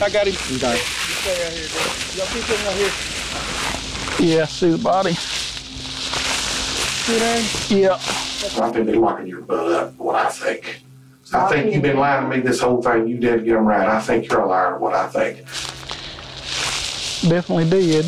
I got him. You got him. You stay right here, dude. Y'all keep him right here. Yeah, I see the body. See that? Yeah. I think they're locking your butt up, what I think. So I think you've been lying to me this whole thing. You did get him right. I think you're a liar, what I think. Definitely did.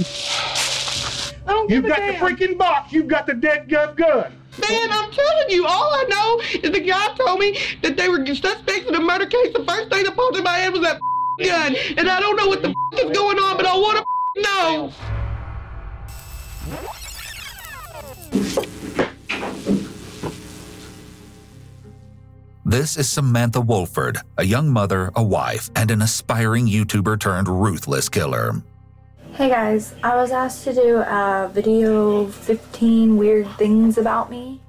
You've got the freaking box. You've got the dead gun. Man, I'm telling you, all I know is the guy told me that they were suspects in a murder case. The first thing that popped in my head was that gun. And I don't know what the is going on, but I want to know. This is Samantha Wohlford, a young mother, a wife, and an aspiring YouTuber turned ruthless killer. Hey guys, I was asked to do a video 15 weird things about me.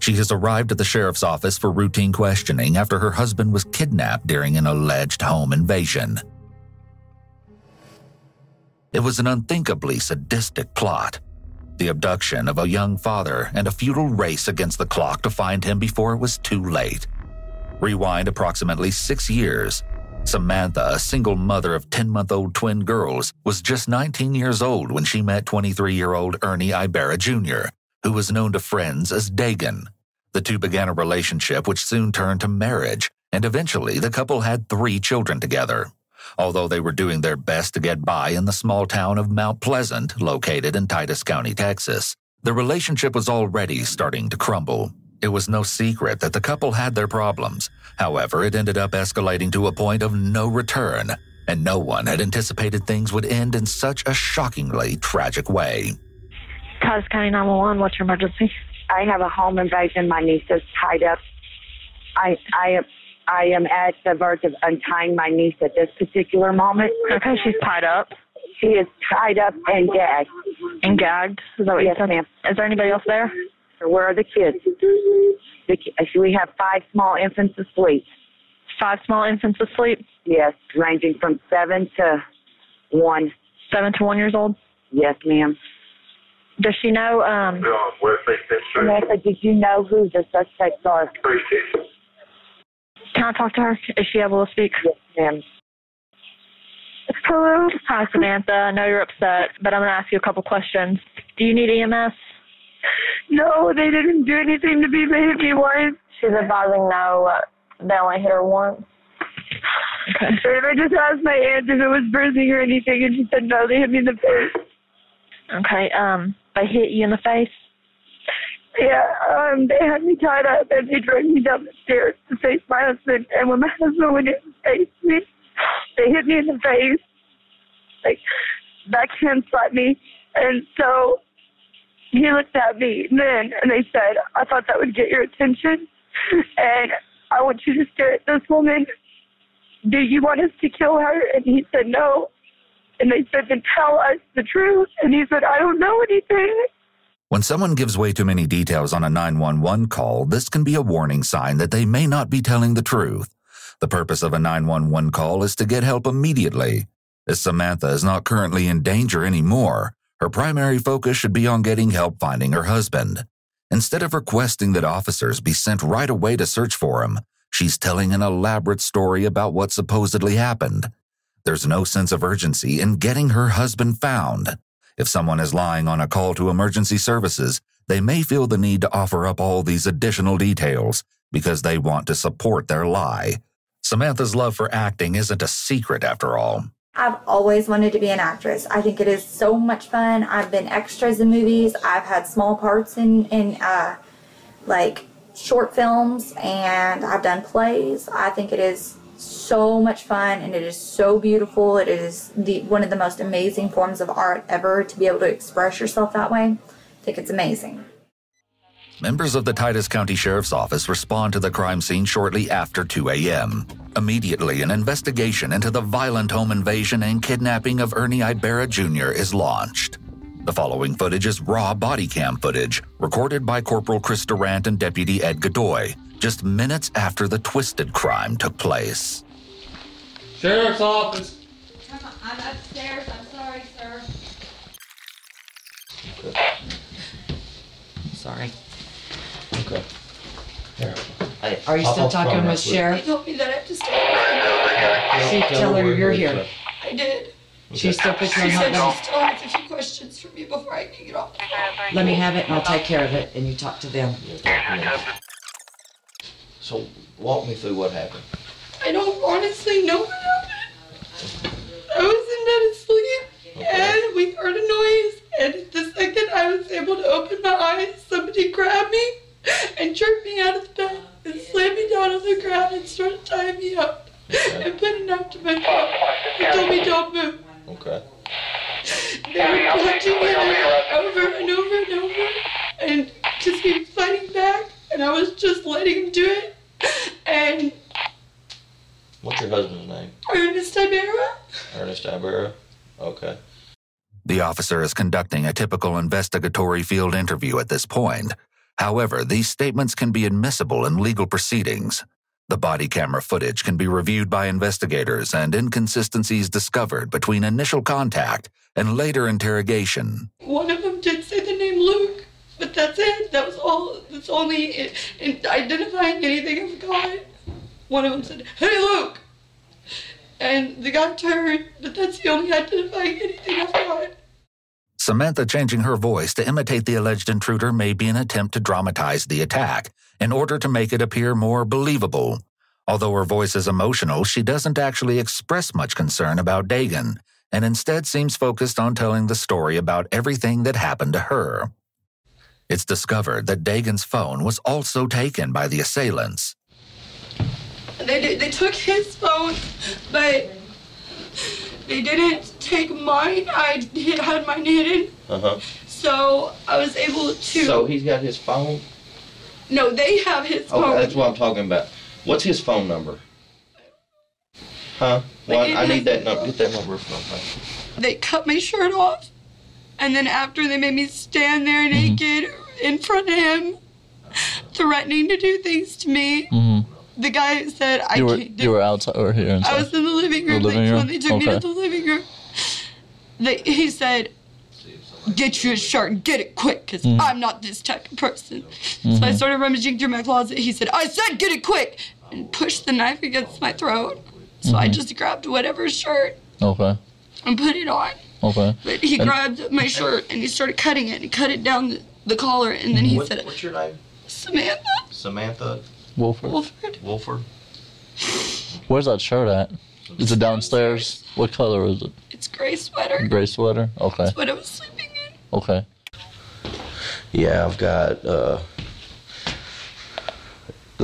She has arrived at the sheriff's office for routine questioning after her husband was kidnapped during an alleged home invasion. It was an unthinkably sadistic plot. The abduction of a young father and a futile race against the clock to find him before it was too late. Rewind approximately 6 years. Samantha, a single mother of 10-month-old twin girls, was just 19 years old when she met 23-year-old Ernie Ibarra Jr., who was known to friends as Dagan. The two began a relationship which soon turned to marriage, and eventually the couple had 3 children together. Although they were doing their best to get by in the small town of Mount Pleasant, located in Titus County, Texas, the relationship was already starting to crumble. It was no secret that the couple had their problems. However, it ended up escalating to a point of no return, and no one had anticipated things would end in such a shockingly tragic way. Titus County 911, what's your emergency? I have a home invasion. My niece is tied up. I am at the verge of untying my niece at this particular moment. Okay, she's tied up. She is tied up and gagged. And gagged? Is that what you said? Yes, ma'am. Is there anybody else there? Where are the kids? We have 5 small infants asleep. 5 small infants asleep? Yes, ranging from 7 to 1. 7 to 1 years old? Yes, ma'am. Does she know? Samantha, did you know who the suspects are? Can I talk to her? Is she able to speak? Yes, ma'am. Hello. Hi, Samantha. I know you're upset, but I'm going to ask you a couple questions. Do you need EMS? No, they didn't do anything to me. They hit me once. She's advising no. They only hit her once. Okay. And I just asked my aunt if it was bruising or anything, and she said no, they hit me in the face. Okay, they hit you in the face? Yeah, they had me tied up, and they dragged me down the stairs to face my husband. And when my husband went in and faced me, they hit me in the face. Like, backhand slapped me. And so he looked at me then, and they said, I thought that would get your attention, and I want you to stare at this woman. Do you want us to kill her? And he said, no. And they said, then tell us the truth. And he said, I don't know anything. When someone gives way too many details on a 911 call, this can be a warning sign that they may not be telling the truth. The purpose of a 911 call is to get help immediately. As Samantha is not currently in danger anymore, her primary focus should be on getting help finding her husband. Instead of requesting that officers be sent right away to search for him, she's telling an elaborate story about what supposedly happened. There's no sense of urgency in getting her husband found. If someone is lying on a call to emergency services, they may feel the need to offer up all these additional details because they want to support their lie. Samantha's love for acting isn't a secret after all. I've always wanted to be an actress. I think it is so much fun. I've been extras in movies. I've had small parts in short films, and I've done plays. I think it is so much fun, and it is so beautiful. It is one of the most amazing forms of art ever to be able to express yourself that way. I think it's amazing. Members of the Titus County Sheriff's Office respond to the crime scene shortly after 2 a.m. Immediately, an investigation into the violent home invasion and kidnapping of Ernie Ibarra Jr. is launched. The following footage is raw body cam footage recorded by Corporal Chris Durant and Deputy Ed Godoy just minutes after the twisted crime took place. Sheriff's Office. Come on, I'm upstairs. I'm sorry, sir. Okay. Sorry. Okay. Are you still talking with Sheriff? They told me that I have to stay. Tell her you're here. I did. She's still picking on her. She said she still has a few questions for me before I can get off. Let me have it and I'll take care of it, and you talk to them. So walk me through what happened. I don't honestly know what happened. I was in bed asleep, and we heard a noise, and the second I was able to open my eyes, somebody grabbed me and jerked me out of the bed and slammed me down on the ground and started tying me up and putting it up to my throat and told me don't move. Okay. They were punching me over and over and over and just keep fighting back, and I was just letting him do it. And what's your husband's name? Ernest Ibarra. Ernest Ibarra. Okay. The officer is conducting a typical investigatory field interview at this point. However, these statements can be admissible in legal proceedings. The body camera footage can be reviewed by investigators, and inconsistencies discovered between initial contact and later interrogation. One of them did say the name Luke, but that's it. That was all. That's only in identifying anything of God. One of them said, "Hey, Luke," and the guy turned, but that's the only identifying anything of God. Samantha changing her voice to imitate the alleged intruder may be an attempt to dramatize the attack in order to make it appear more believable. Although her voice is emotional, she doesn't actually express much concern about Dagan, and instead seems focused on telling the story about everything that happened to her. It's discovered that Dagan's phone was also taken by the assailants. They took his phone, but they didn't take mine. I had mine hidden. Uh-huh. So I was able to... So he's got his phone? No, they have his phone. Okay, that's what I'm talking about. What's his phone number? Huh? Well, I need that number. Get that number from me. They cut my shirt off, and then after they made me stand there naked in front of him, threatening to do things to me. Mm-hmm. The guy said I can't. You were outside or here inside? I was in the living room. When they took me to the living room, he said, "Get your shirt and get it quick, because I'm not this type of person." So I started rummaging through my closet. He said, "I said get it quick," and pushed the knife against my throat. So I just grabbed whatever shirt and put it on. But he grabbed my shirt and he started cutting it and cut it down the collar. And then he said, "What's your name?" Samantha. Samantha. Wohlford. Where's that shirt at? Is it downstairs? What color is it? It's gray sweater. Gray sweater? Okay. That's what I was sleeping in. Okay. Yeah, I've got the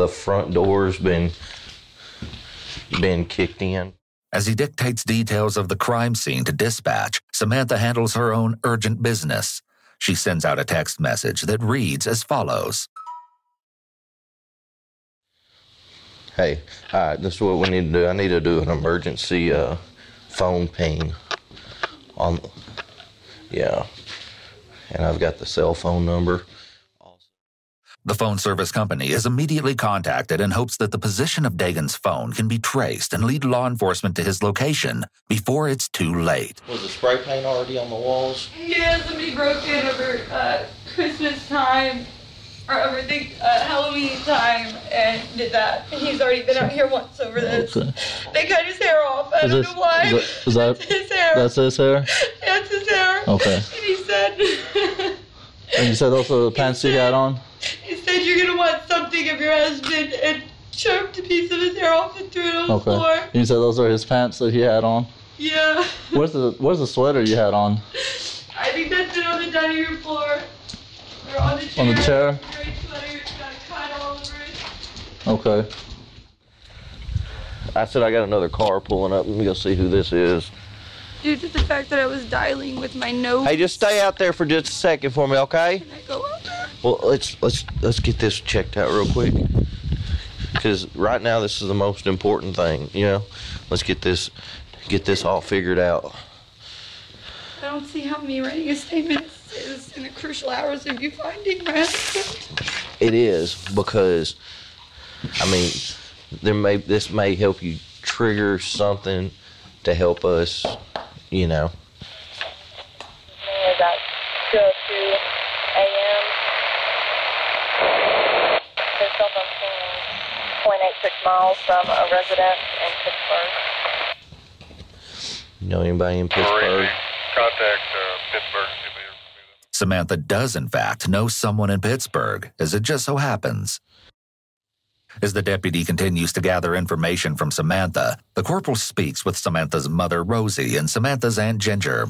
front door's been kicked in. As he dictates details of the crime scene to dispatch, Samantha handles her own urgent business. She sends out a text message that reads as follows. Hey, all right, this is what we need to do. I need to do an emergency phone ping. And I've got the cell phone number. The phone service company is immediately contacted in hopes that the position of Dagan's phone can be traced and lead law enforcement to his location before it's too late. Was the spray paint already on the walls? Yeah, somebody broke in over Christmas time. Or everything, Halloween time, and did that. And he's already been out here once over this. Okay. They cut his hair off. I don't know why. Is that his hair? That's his hair? That's his hair. Okay. And he said... and you said also the pants he had on? He said, "You're going to want something of your husband," and chopped a piece of his hair off and threw it on the floor. And you said those are his pants that he had on? Yeah. Where's the sweater you had on? I think that's it on the dining room floor. On the chair. Okay. I said I got another car pulling up. Let me go see who this is. Due to the fact that I was dialing with my nose. Hey, just stay out there for just a second for me, okay? Can I go out there? Well, let's get this checked out real quick. Because right now this is the most important thing, you know. Let's get this all figured out. I don't see how me writing a statement is in the crucial hours of you finding my husband. It is, because, I mean, this may help you trigger something to help us, you know. About 2:02 a.m. There's something 1.86 miles from a residence in Pittsburgh. You know anybody in Pittsburgh? Contact Pittsburgh. Samantha does, in fact, know someone in Pittsburgh, as it just so happens. As the deputy continues to gather information from Samantha, the corporal speaks with Samantha's mother, Rosie, and Samantha's Aunt Ginger.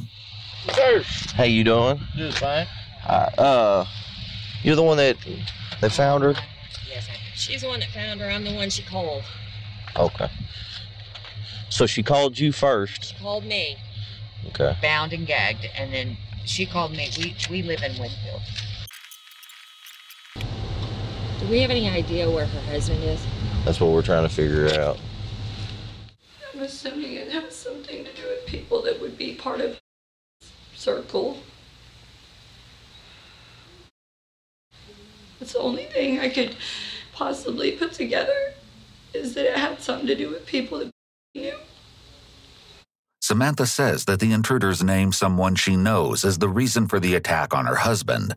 How you doing? Just fine. You're the one that found her? Yes, she's the one that found her. I'm the one she called. Okay. So she called you first? She called me. Okay. Bound and gagged, and then she called me. We live in Winfield. Do we have any idea where her husband is? That's what we're trying to figure out. I'm assuming it has something to do with people that would be part of his circle. That's the only thing I could possibly put together, is that it had something to do with people that knew. Samantha says that the intruders name someone she knows as the reason for the attack on her husband.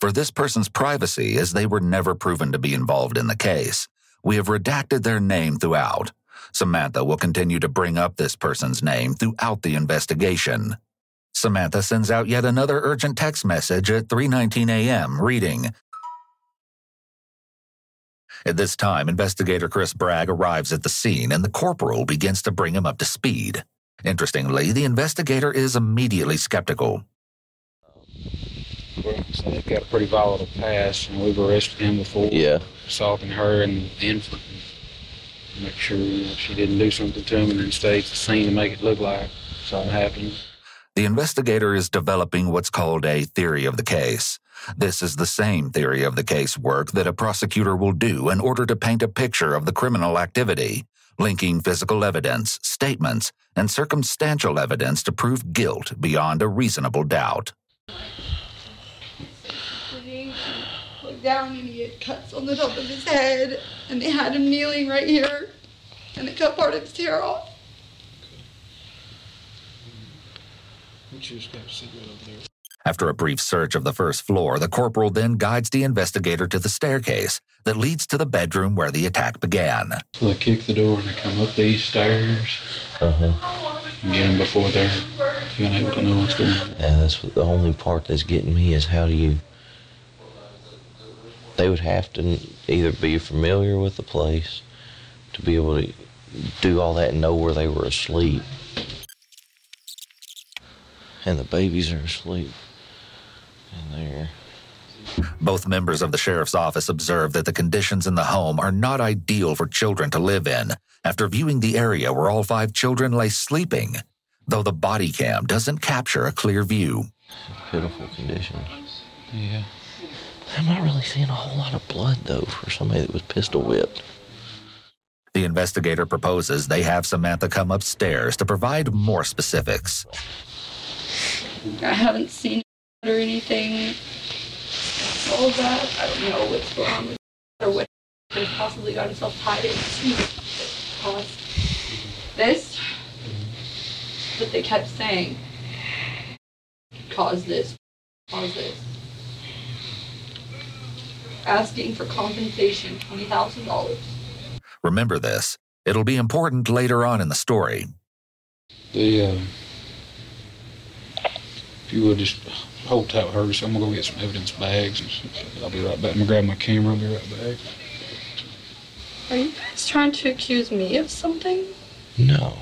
For this person's privacy, as they were never proven to be involved in the case, we have redacted their name throughout. Samantha will continue to bring up this person's name throughout the investigation. Samantha sends out yet another urgent text message at 3:19 a.m. reading. At this time, investigator Chris Bragg arrives at the scene and the corporal begins to bring him up to speed. Interestingly, the investigator is immediately skeptical. They've got a pretty volatile past, and we've arrested him before. Yeah. Assaulting her and the infant. Make sure she didn't do something to him and then stayed at the scene to make it look like something happened. The investigator is developing what's called a theory of the case. This is the same theory of the case work that a prosecutor will do in order to paint a picture of the criminal activity, linking physical evidence, statements, and circumstantial evidence to prove guilt beyond a reasonable doubt. Down and he had cuts on the top of his head, and they had him kneeling right here, and they cut part of his hair off. After a brief search of the first floor, the corporal then guides the investigator to the staircase that leads to the bedroom where the attack began. So they kick the door and they come up these stairs. And get them before they're able to know what's going on. Yeah, that's the only part that's getting me is how do you... They would have to either be familiar with the place to be able to do all that and know where they were asleep. And the babies are asleep in there. Both members of the sheriff's office observe that the conditions in the home are not ideal for children to live in after viewing the area where all 5 children lay sleeping, though the body cam doesn't capture a clear view. Pitiful conditions. Yeah. I'm not really seeing a whole lot of blood, though, for somebody that was pistol whipped. The investigator proposes they have Samantha come upstairs to provide more specifics. I haven't seen or anything. All that. I don't know what's going on with or what has possibly got himself tied into caused this. But they kept saying, cause this, cause this. Asking for compensation, $20,000. Remember this. It'll be important later on in the story. If you will just hold tight with her, so I'm going to go get some evidence bags. And I'll be right back. I'm going to grab my camera. I'll be right back. Are you guys trying to accuse me of something? No.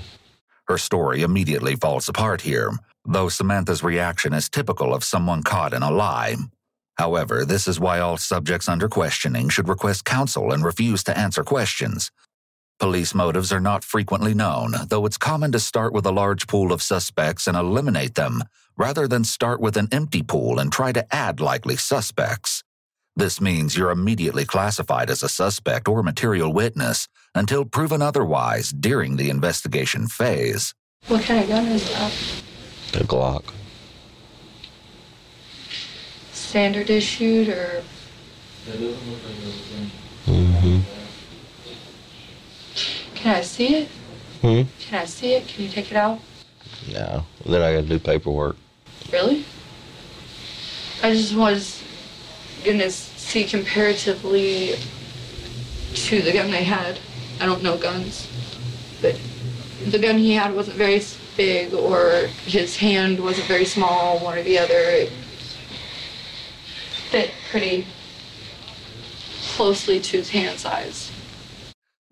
Her story immediately falls apart here, though Samantha's reaction is typical of someone caught in a lie. However, this is why all subjects under questioning should request counsel and refuse to answer questions. Police motives are not frequently known, though it's common to start with a large pool of suspects and eliminate them, rather than start with an empty pool and try to add likely suspects. This means you're immediately classified as a suspect or material witness until proven otherwise during the investigation phase. What kind of gun is that? The Glock. Standard issued, or? Mm-hmm. Can I see it? Mm-hmm. Can I see it? Can you take it out? No. Then I got to do paperwork. Really? I just was going to see comparatively to the gun I had. I don't know guns, but the gun he had wasn't very big, or his hand wasn't very small, one or the other. It fit pretty closely to his hand size.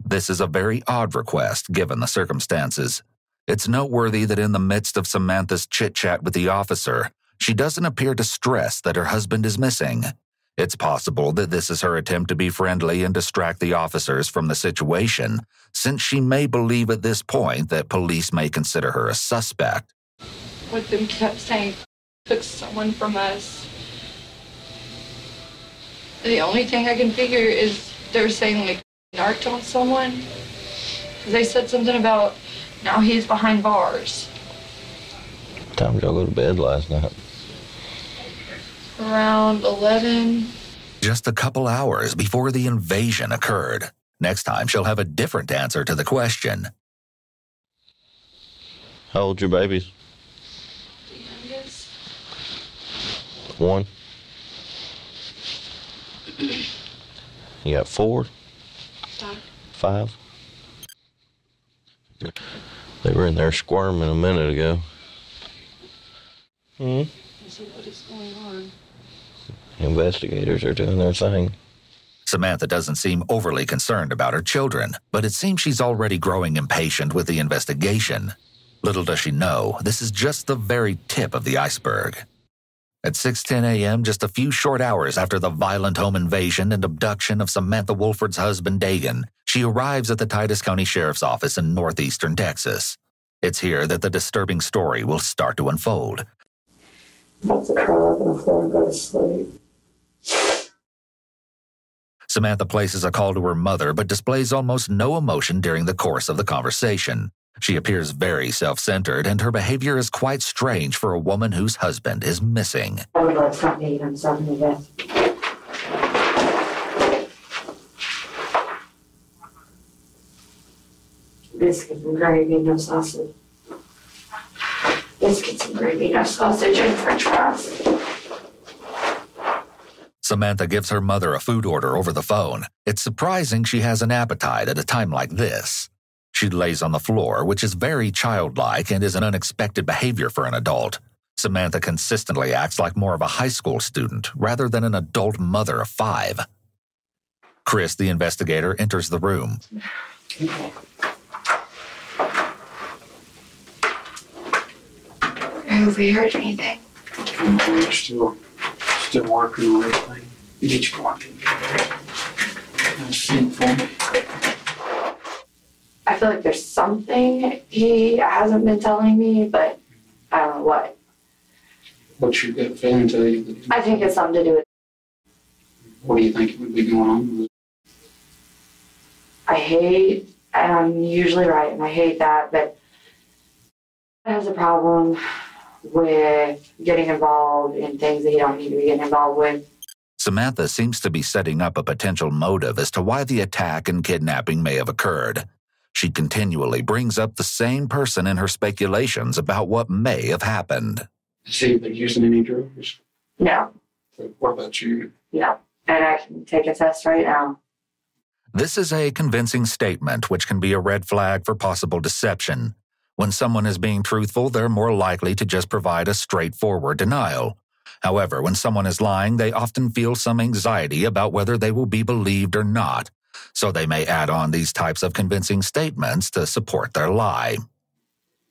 This is a very odd request, given the circumstances. It's noteworthy that in the midst of Samantha's chit-chat with the officer, she doesn't appear to stress that her husband is missing. It's possible that this is her attempt to be friendly and distract the officers from the situation, since she may believe at this point that police may consider her a suspect. What them kept saying, took someone from us. The only thing I can figure is they're saying, like, narked on someone. They said something about, now he's behind bars. What time did y'all go to bed last night? Around 11. Just a couple hours before the invasion occurred. Next time, she'll have a different answer to the question. How old are your babies? The youngest. One. You got four? Five. They were in there squirming a minute ago. Mm-hmm. So what is going on? Investigators are doing their thing. Samantha doesn't seem overly concerned about her children, but it seems she's already growing impatient with the investigation. Little does she know, this is just the very tip of the iceberg. At 6:10 a.m., just a few short hours after the violent home invasion and abduction of Samantha Wohlford's husband, Dagan, she arrives at the Titus County Sheriff's Office in northeastern Texas. It's here that the disturbing story will start to unfold. That's a call before I go to sleep. Samantha places a call to her mother, but displays almost no emotion during the course of the conversation. She appears very self-centered, and her behavior is quite strange for a woman whose husband is missing. Oh, no, it's not me. I'm starving to death. Biscuits and gravy, no sausage. Biscuits and gravy, no sausage, and french fries. Samantha gives her mother a food order over the phone. It's surprising she has an appetite at a time like this. She lays on the floor, which is very childlike and is an unexpected behavior for an adult. Samantha consistently acts like more of a high school student rather than an adult mother of five. Chris, the investigator, enters the room. Have we heard anything? We're still working on everything. You did your part. That's it for me. I feel like there's something he hasn't been telling me, but I don't know what. What's your gut feeling tell you? I think it's something to do with... What do you think would be going on with it? I hate, and I'm usually right, and I hate that, but he has a problem with getting involved in things that he don't need to be getting involved with. Samantha seems to be setting up a potential motive as to why the attack and kidnapping may have occurred. She continually brings up the same person in her speculations about what may have happened. Has he been using any drugs? No. What about you? No, and I can take a test right now. This is a convincing statement, which can be a red flag for possible deception. When someone is being truthful, they're more likely to just provide a straightforward denial. However, when someone is lying, they often feel some anxiety about whether they will be believed or not. So they may add on these types of convincing statements to support their lie.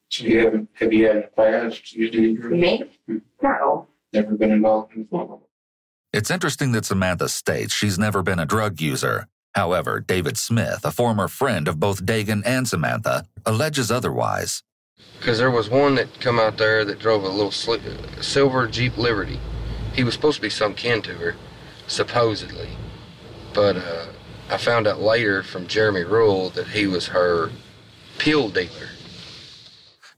So you haven't, have you had in the past used any drugs? Me? No. Never been involved in the... It's interesting that Samantha states she's never been a drug user. However, David Smith, a former friend of both Dagan and Samantha, alleges otherwise. Because there was one that come out there that drove a little silver Jeep Liberty. He was supposed to be some kin to her, supposedly. But, I found out later from Jeremy Rule that he was her pill dealer.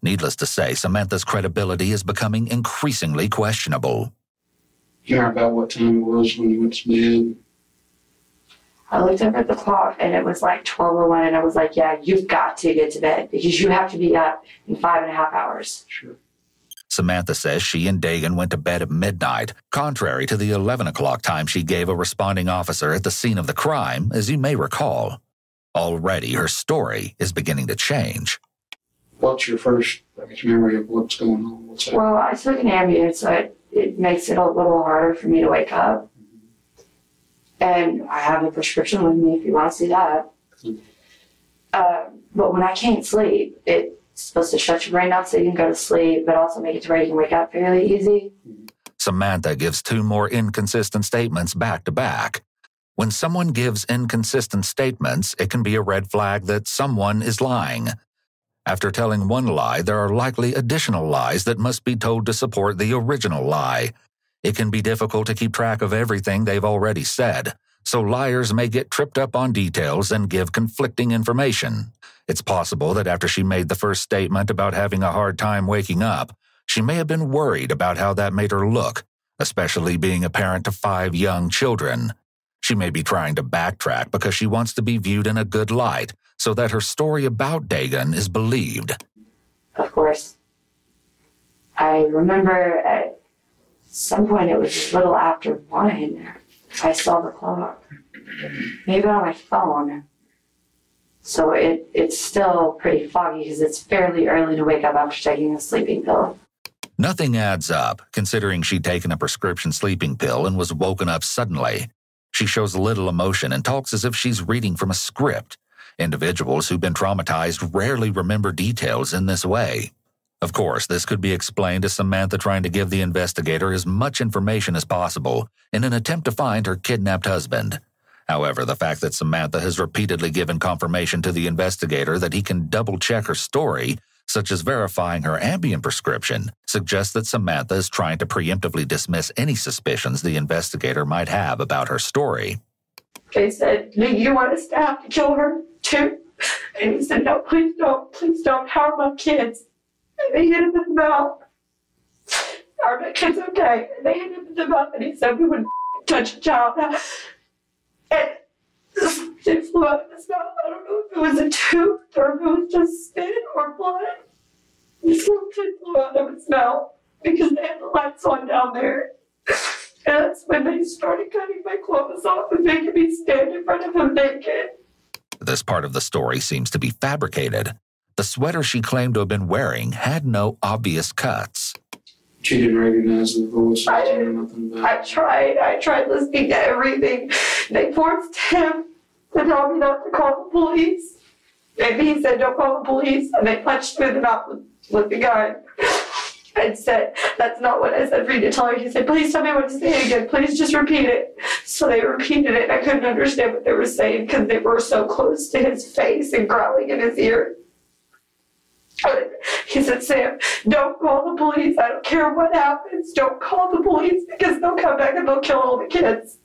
Needless to say, Samantha's credibility is becoming increasingly questionable. You heard about what time it was when you went to bed? I looked up at the clock and it was like 12:01, and I was like, yeah, you've got to get to bed because you have to be up in 5.5 hours. Sure. Samantha says she and Dagan went to bed at midnight, contrary to the 11 o'clock time she gave a responding officer at the scene of the crime, as you may recall. Already, her story is beginning to change. What's your first memory of what's going on? What's happening? Well, I took an Ambien, so it makes it a little harder for me to wake up. And I have a prescription with me if you want to see that. But when I can't sleep, it's supposed to shut your brain down so you can go to sleep, but also make it to where you can wake up fairly easy. Samantha gives two more inconsistent statements back to back. When someone gives inconsistent statements, it can be a red flag that someone is lying. After telling one lie, there are likely additional lies that must be told to support the original lie. It can be difficult to keep track of everything they've already said, so liars may get tripped up on details and give conflicting information. It's possible that after she made the first statement about having a hard time waking up, she may have been worried about how that made her look, especially being a parent to 5 young children. She may be trying to backtrack because she wants to be viewed in a good light so that her story about Dagan is believed. Of course. I remember some point, it was a little after 1. I saw the clock, maybe on my phone. So it's still pretty foggy because it's fairly early to wake up after taking a sleeping pill. Nothing adds up, considering she'd taken a prescription sleeping pill and was woken up suddenly. She shows little emotion and talks as if she's reading from a script. Individuals who've been traumatized rarely remember details in this way. Of course, this could be explained as Samantha trying to give the investigator as much information as possible in an attempt to find her kidnapped husband. However, the fact that Samantha has repeatedly given confirmation to the investigator that he can double-check her story, such as verifying her Ambien prescription, suggests that Samantha is trying to preemptively dismiss any suspicions the investigator might have about her story. They said, "Do you want us to have to kill her too?" And he said, "No, please don't, how are my kids?" And they hit him in the mouth. Our kid's okay. And they hit him in the mouth, and he said we wouldn't touch a child. And it flew out of his mouth. I don't know if it was a tooth or if it was just spit or blood. This little kid flew out of his mouth because they had the lights on down there. And that's when they started cutting my clothes off and making me stand in front of him naked. This part of the story seems to be fabricated. The sweater she claimed to have been wearing had no obvious cuts. She didn't recognize the voice. I didn't. I tried listening to everything. They forced him to tell me not to call the police. And he said, "Don't call the police." And they punched me in the mouth with the gun. I said, "That's not what I said for you to tell her." He said, "Please tell me what to say again. Please just repeat it." So they repeated it. I couldn't understand what they were saying because they were so close to his face and growling in his ear. He said, "Sam, don't call the police. I don't care what happens. Don't call the police because they'll come back and they'll kill all the kids.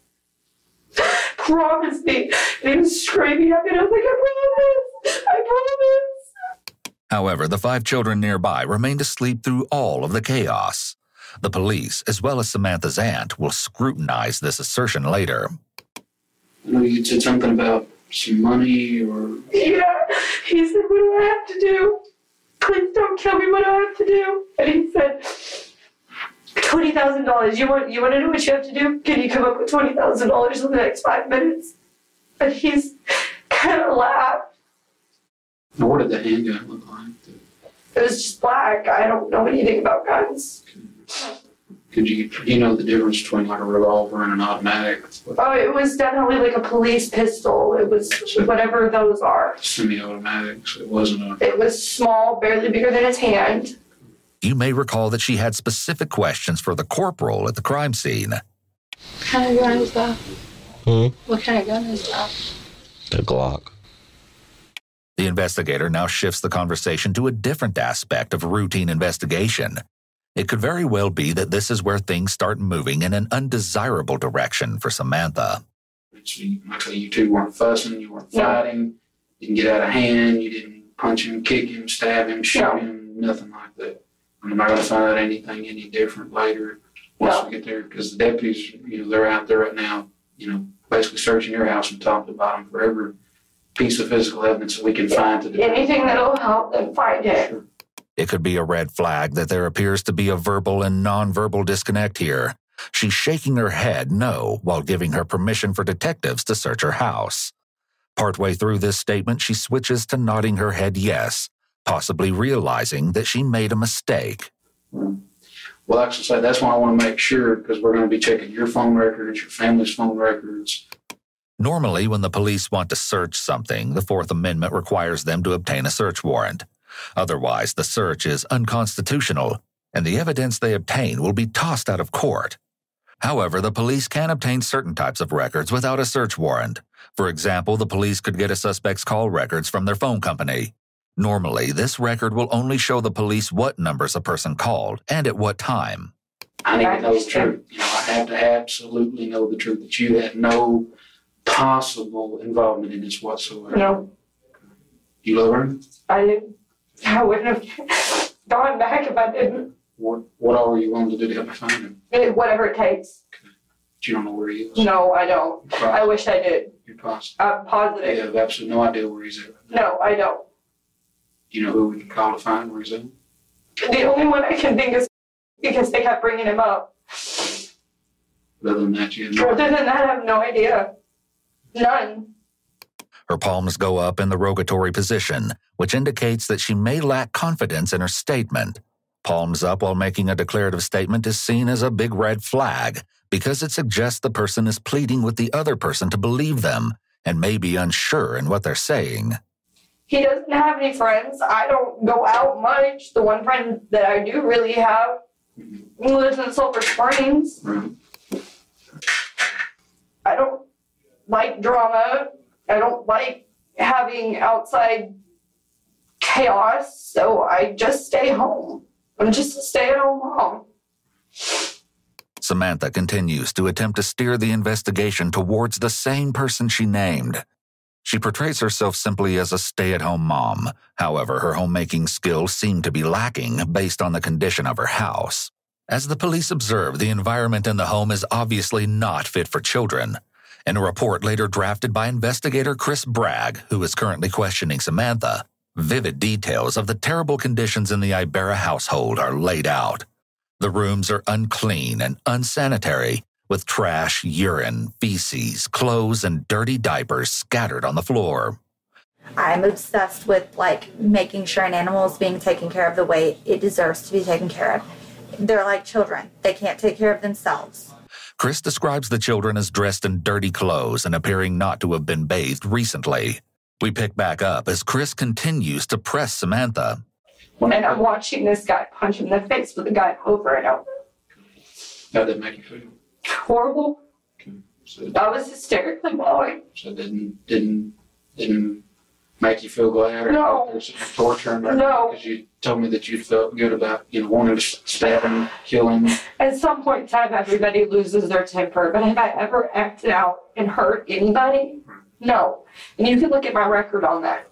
Promise me." And he was screaming at me, and I was like, "I promise. I promise." However, the 5 children nearby remained asleep through all of the chaos. The police, as well as Samantha's aunt, will scrutinize this assertion later. I know you said something about some money or... Yeah. He said, "What do I have to do? Please don't tell me what I have to do." And he said, $20,000. You want to know what you have to do? Can you come up with $20,000 in the next 5 minutes? And he's kind of laughed. What did the handgun look like? It was just black. I don't know anything about guns. Okay. Could you know the difference between like a revolver and an automatic? Oh, it was definitely like a police pistol. It was whatever those are. Semi-automatics. It wasn't. It was small, barely bigger than his hand. You may recall that she had specific questions for the corporal at the crime scene. What kind of gun is that? What kind of gun is that? A Glock. The investigator now shifts the conversation to a different aspect of routine investigation. It could very well be that this is where things start moving in an undesirable direction for Samantha. You two weren't fussing, you weren't fighting, you didn't get out of hand, you didn't punch him, kick him, stab him, shoot him, nothing like that. I'm not going to find out anything any different later once we get there, because the deputies, they're out there right now, basically searching your house from top to bottom for every piece of physical evidence that we can find to do. Anything that'll help them find it. Sure. It could be a red flag that there appears to be a verbal and nonverbal disconnect here. She's shaking her head no while giving her permission for detectives to search her house. Partway through this statement, she switches to nodding her head yes, possibly realizing that she made a mistake. Well, actually, so that's why I want to make sure, because we're going to be checking your phone records, your family's phone records. Normally, when the police want to search something, the Fourth Amendment requires them to obtain a search warrant. Otherwise, the search is unconstitutional, and the evidence they obtain will be tossed out of court. However, the police can obtain certain types of records without a search warrant. For example, the police could get a suspect's call records from their phone company. Normally, this record will only show the police what numbers a person called and at what time. I need to know the truth. You know, I have to absolutely know the truth that you had no possible involvement in this whatsoever. No. You love her? I do. I wouldn't have gone back if I didn't. What all are you willing to do to help me find him? Whatever it takes. Okay. You don't know where he is? No, I don't. I wish I did. You're positive? I'm positive. You have absolutely no idea where he's at? No, I don't. Do you know who we can call to find where he's at? The only one I can think is because they kept bringing him up. Other than that, you have no idea? Other than that, I have no idea. None. Her palms go up in the rogatory position, which indicates that she may lack confidence in her statement. Palms up while making a declarative statement is seen as a big red flag because it suggests the person is pleading with the other person to believe them and may be unsure in what they're saying. He doesn't have any friends. I don't go out much. The one friend that I do really have lives in Silver Springs. I don't like drama. I don't like having outside chaos, so I just stay home. I'm just a stay-at-home mom. Samantha continues to attempt to steer the investigation towards the same person she named. She portrays herself simply as a stay-at-home mom. However, her homemaking skills seem to be lacking based on the condition of her house. As the police observe, the environment in the home is obviously not fit for children. In a report later drafted by investigator Chris Bragg, who is currently questioning Samantha, vivid details of the terrible conditions in the Ibarra household are laid out. The rooms are unclean and unsanitary, with trash, urine, feces, clothes, and dirty diapers scattered on the floor. I'm obsessed with, making sure an animal is being taken care of the way it deserves to be taken care of. They're like children. They can't take care of themselves. Chris describes the children as dressed in dirty clothes and appearing not to have been bathed recently. We pick back up as Chris continues to press Samantha. And I'm watching this guy punch him in the face with a guy over and over. How did that make you feel? Horrible. Okay. So I was hysterically bawling. So didn't make you feel glad? Or no. Torture? No. Because you told me that you felt good about wanting to stab him, kill him. At some point in time, everybody loses their temper. But have I ever acted out and hurt anybody? No. And you can look at my record on that.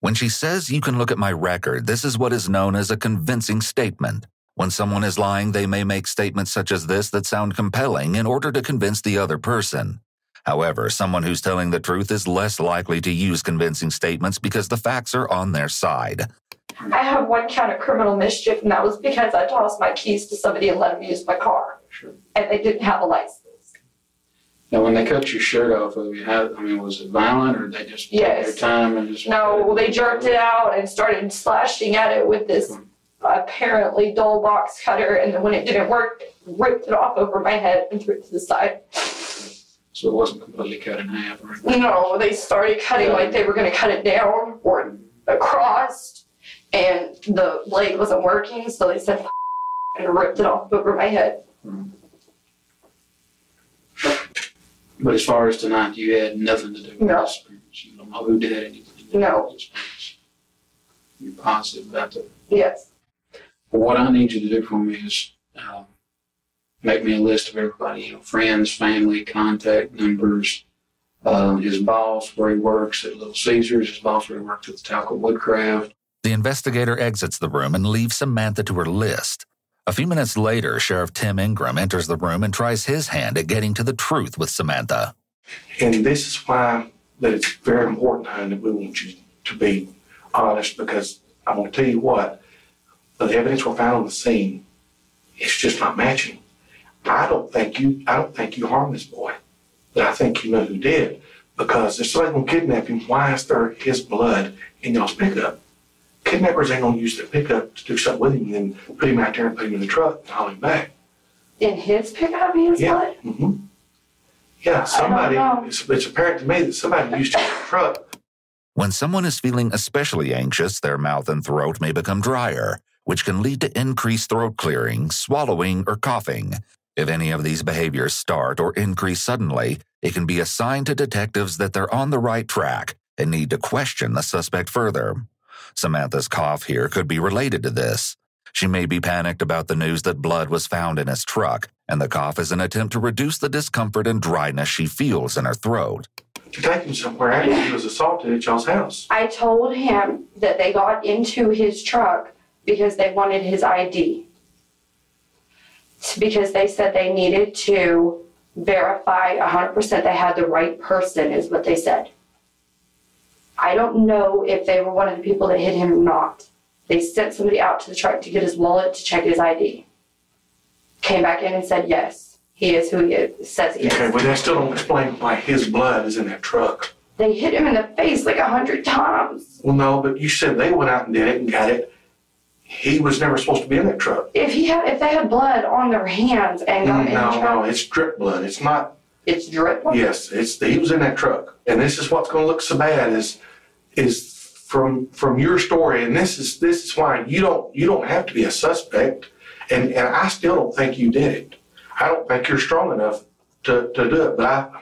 When she says you can look at my record, this is what is known as a convincing statement. When someone is lying, they may make statements such as this that sound compelling in order to convince the other person. However, someone who's telling the truth is less likely to use convincing statements because the facts are on their side. I have one count of criminal mischief, and that was because I tossed my keys to somebody and let them use my car. Sure. And they didn't have a license. Now, when they cut your shirt off of you, was it violent, or they just took their time and just... No, they jerked it out and started slashing at it with this apparently dull box cutter, and then when it didn't work, ripped it off over my head and threw it to the side. So it wasn't completely cut in half? Or anything. No, they started cutting like they were going to cut it down or across, and the blade wasn't working, so they said, and ripped it off over my head. Mm-hmm. But as far as tonight, you had nothing to do with the experience. You don't know who did anything. No. You're positive about that? Yes. Well, what I need you to do for me is make me a list of everybody, friends, family, contact numbers, his boss, where he works at Little Caesars, his boss where he works at the Talco Woodcraft. The investigator exits the room and leaves Samantha to her list. A few minutes later, Sheriff Tim Ingram enters the room and tries his hand at getting to the truth with Samantha. And this is why that it's very important, honey, that we want you to be honest, because I'm going to tell you what, So the evidence we found on the scene, it's just not matching. I don't think you harmed this boy, but I think you know who did. Because if somebody's gonna kidnap him, why is there his blood in y'all's pickup? Kidnappers ain't gonna use their pickup to do something with him and then put him out there and put him in the truck and haul him back. In his pickup, his blood? Mm-hmm. Yeah, somebody, it's apparent to me that somebody used his truck. When someone is feeling especially anxious, their mouth and throat may become drier, which can lead to increased throat clearing, swallowing, or coughing. If any of these behaviors start or increase suddenly, it can be a sign to detectives that they're on the right track and need to question the suspect further. Samantha's cough here could be related to this. She may be panicked about the news that blood was found in his truck, and the cough is an attempt to reduce the discomfort and dryness she feels in her throat. To take him somewhere after he was assaulted at y'all's house. I told him that they got into his truck because they wanted his ID. Because they said they needed to verify 100% they had the right person, is what they said. I don't know if they were one of the people that hit him or not. They sent somebody out to the truck to get his wallet to check his ID. Came back in and said, yes, he is who he says he is. Okay, but that still don't explain why his blood is in that truck. They hit him in the face like 100 times. Well, no, but you said they went out and did it and got it. He was never supposed to be in that truck. If they had blood on their hands and got in the truck. No, it's drip blood. It's not. It's drip blood? Yes, he was in that truck. And this is what's going to look so bad is from your story, and this is why you don't have to be a suspect, and I still don't think you did it. I don't think you're strong enough to do it, but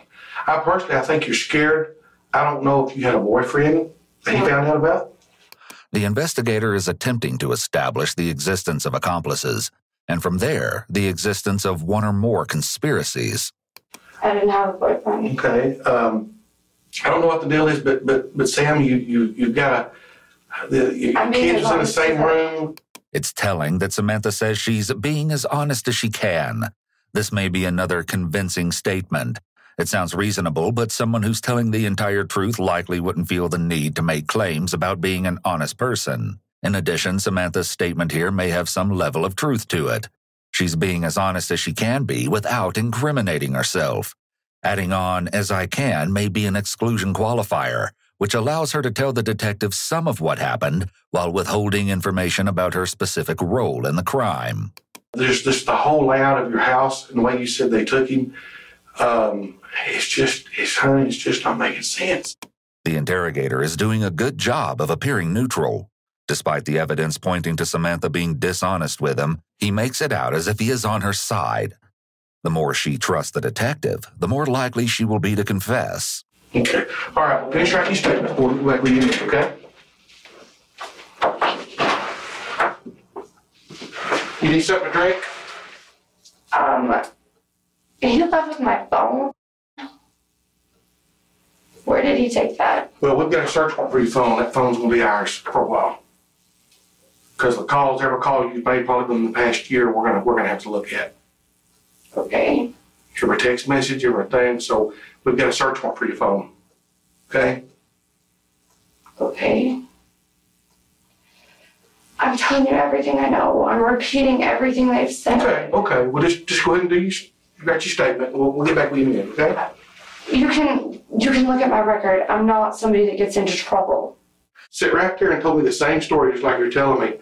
I personally, I think you're scared. I don't know if you had a boyfriend that he found out about. The investigator is attempting to establish the existence of accomplices, and from there, the existence of one or more conspiracies. I didn't have a boyfriend. Okay. I don't know what the deal is, but Sam, you've got your kids in the same room. It's telling that Samantha says she's being as honest as she can. This may be another convincing statement. It sounds reasonable, but someone who's telling the entire truth likely wouldn't feel the need to make claims about being an honest person. In addition, Samantha's statement here may have some level of truth to it. She's being as honest as she can be without incriminating herself. Adding on, as I can, may be an exclusion qualifier, which allows her to tell the detective some of what happened while withholding information about her specific role in the crime. There's just the whole layout of your house and the way you said they took him. It's just not making sense. The interrogator is doing a good job of appearing neutral. Despite the evidence pointing to Samantha being dishonest with him, he makes it out as if he is on her side. The more she trusts the detective, the more likely she will be to confess. Okay. All right, we'll finish writing your statement before we leave it, okay? You need something to drink? He left with my phone. Where did he take that? Well, we've got a search for your phone. That phone's going to be ours for a while. Because the calls, every call you've made probably in the past year, we're going to have to look at. Okay. Your text message, everything. So we've got a search warrant for your phone. Okay? Okay. I'm telling you everything I know. I'm repeating everything they've said. Okay. Well, just go ahead and do your statement. We'll get back with you again, okay? You can look at my record. I'm not somebody that gets into trouble. Sit right there and told me the same story just like you're telling me.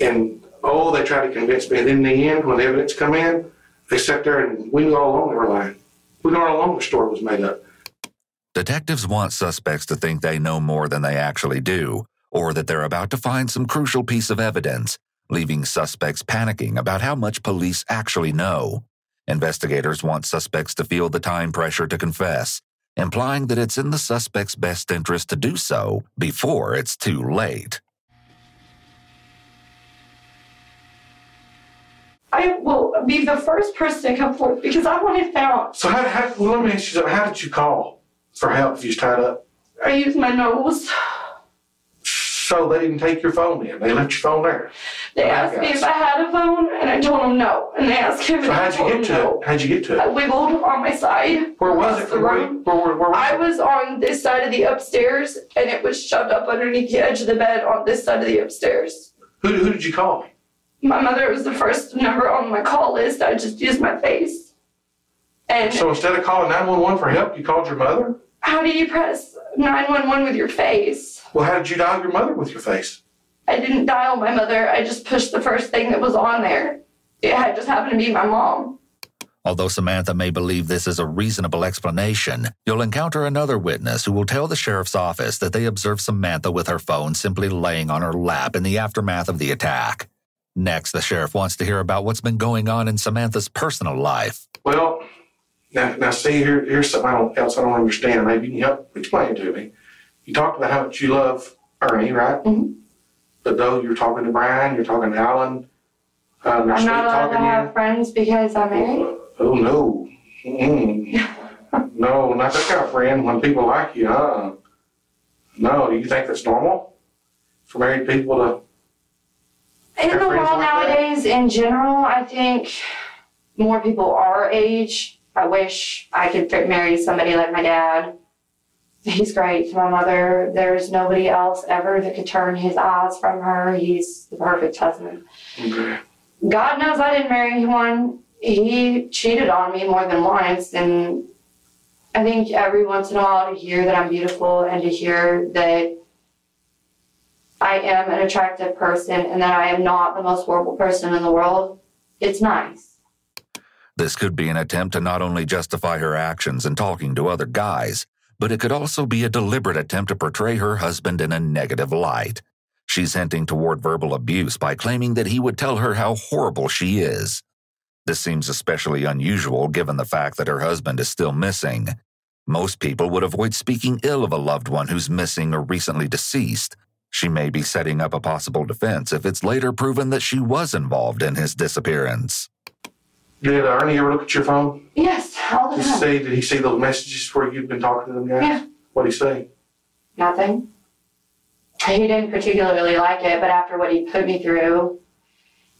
And, they try to convince me. And in the end, when the evidence come in, they sat there and we knew all along they were lying. We knew all along the story was made up. Detectives want suspects to think they know more than they actually do, or that they're about to find some crucial piece of evidence, leaving suspects panicking about how much police actually know. Investigators want suspects to feel the time pressure to confess, implying that it's in the suspect's best interest to do so before it's too late. I will be the first person to come forward because I want it found. So let me ask you something. How did you call for help if you was tied up? I used my nose. So they didn't take your phone in? They left your phone there? They asked me if I had a phone, and I told them no. And they asked him if I told him no. How'd you get to it? I wiggled on my side. Where was it? Where was I it? Was on this side of the upstairs, and it was shoved up underneath the edge of the bed on this side of the upstairs. Who did you call? My mother was the first number on my call list. I just used my face. And so instead of calling 911 for help, you called your mother? How do you press 911 with your face? Well, how did you dial your mother with your face? I didn't dial my mother. I just pushed the first thing that was on there. It had just happened to be my mom. Although Samantha may believe this is a reasonable explanation, you'll encounter another witness who will tell the sheriff's office that they observed Samantha with her phone simply laying on her lap in the aftermath of the attack. Next, the sheriff wants to hear about what's been going on in Samantha's personal life. Well, now see, here's something else I don't understand. Maybe you can help explain to me. You talked about how much you love Ernie, right? Mm-hmm. But though you're talking to Brian, you're talking to Alan. I'm not allowed to have friends because I'm married. Oh, no. Mm-mm. No, not that kind of friend. When people like you, No, do you think that's normal for married people to... In the world nowadays, in general, I think more people our age. I wish I could marry somebody like my dad. He's great to my mother. There's nobody else ever that could turn his eyes from her. He's the perfect husband. Okay. God knows I didn't marry one. He cheated on me more than once, and I think every once in a while to hear that I'm beautiful and to hear that I am an attractive person and that I am not the most horrible person in the world, it's nice. This could be an attempt to not only justify her actions in talking to other guys, but it could also be a deliberate attempt to portray her husband in a negative light. She's hinting toward verbal abuse by claiming that he would tell her how horrible she is. This seems especially unusual given the fact that her husband is still missing. Most people would avoid speaking ill of a loved one who's missing or recently deceased. She may be setting up a possible defense if it's later proven that she was involved in his disappearance. Did Ernie ever look at your phone? Yes, all the time. Did he see those messages where you've been talking to them guys? Yeah. What did he say? Nothing. He didn't particularly like it, but after what he put me through...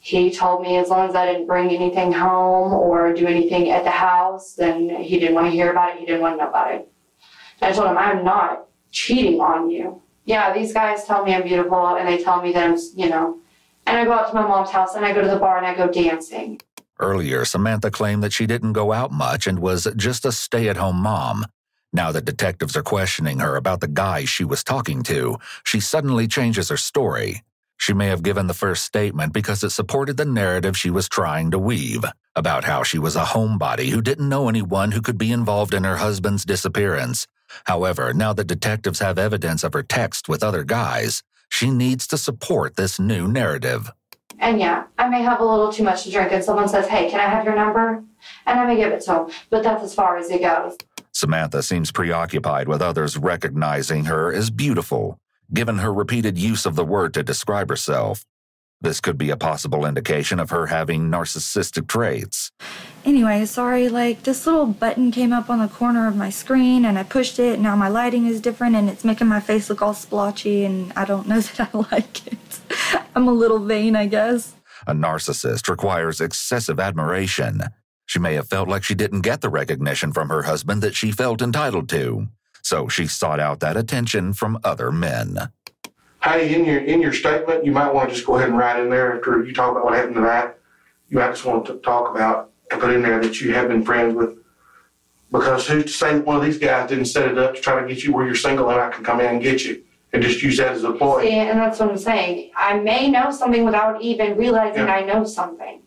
He told me as long as I didn't bring anything home or do anything at the house, then he didn't want to hear about it. He didn't want to know about it. And I told him, I'm not cheating on you. Yeah, these guys tell me I'm beautiful and they tell me that I'm, And I go out to my mom's house and I go to the bar and I go dancing. Earlier, Samantha claimed that she didn't go out much and was just a stay-at-home mom. Now that detectives are questioning her about the guy she was talking to, she suddenly changes her story. She may have given the first statement because it supported the narrative she was trying to weave about how she was a homebody who didn't know anyone who could be involved in her husband's disappearance. However, now that detectives have evidence of her text with other guys, she needs to support this new narrative. And yeah, I may have a little too much to drink and someone says, hey, can I have your number? And I may give it to them, but that's as far as it goes. Samantha seems preoccupied with others recognizing her as beautiful, given her repeated use of the word to describe herself. This could be a possible indication of her having narcissistic traits. Anyway, sorry, this little button came up on the corner of my screen and I pushed it. Now my lighting is different and it's making my face look all splotchy and I don't know that I like it. I'm a little vain, I guess. A narcissist requires excessive admiration. She may have felt like she didn't get the recognition from her husband that she felt entitled to. So she sought out that attention from other men. Hey, in your statement, you might want to just go ahead and write in there after you talk about what happened tonight. You might just want to talk about and put in there that you have been friends with. Because who's to say one of these guys didn't set it up to try to get you where you're single and I can come in and get you and just use that as a ploy? See, and that's what I'm saying. I may know something without even realizing I know something.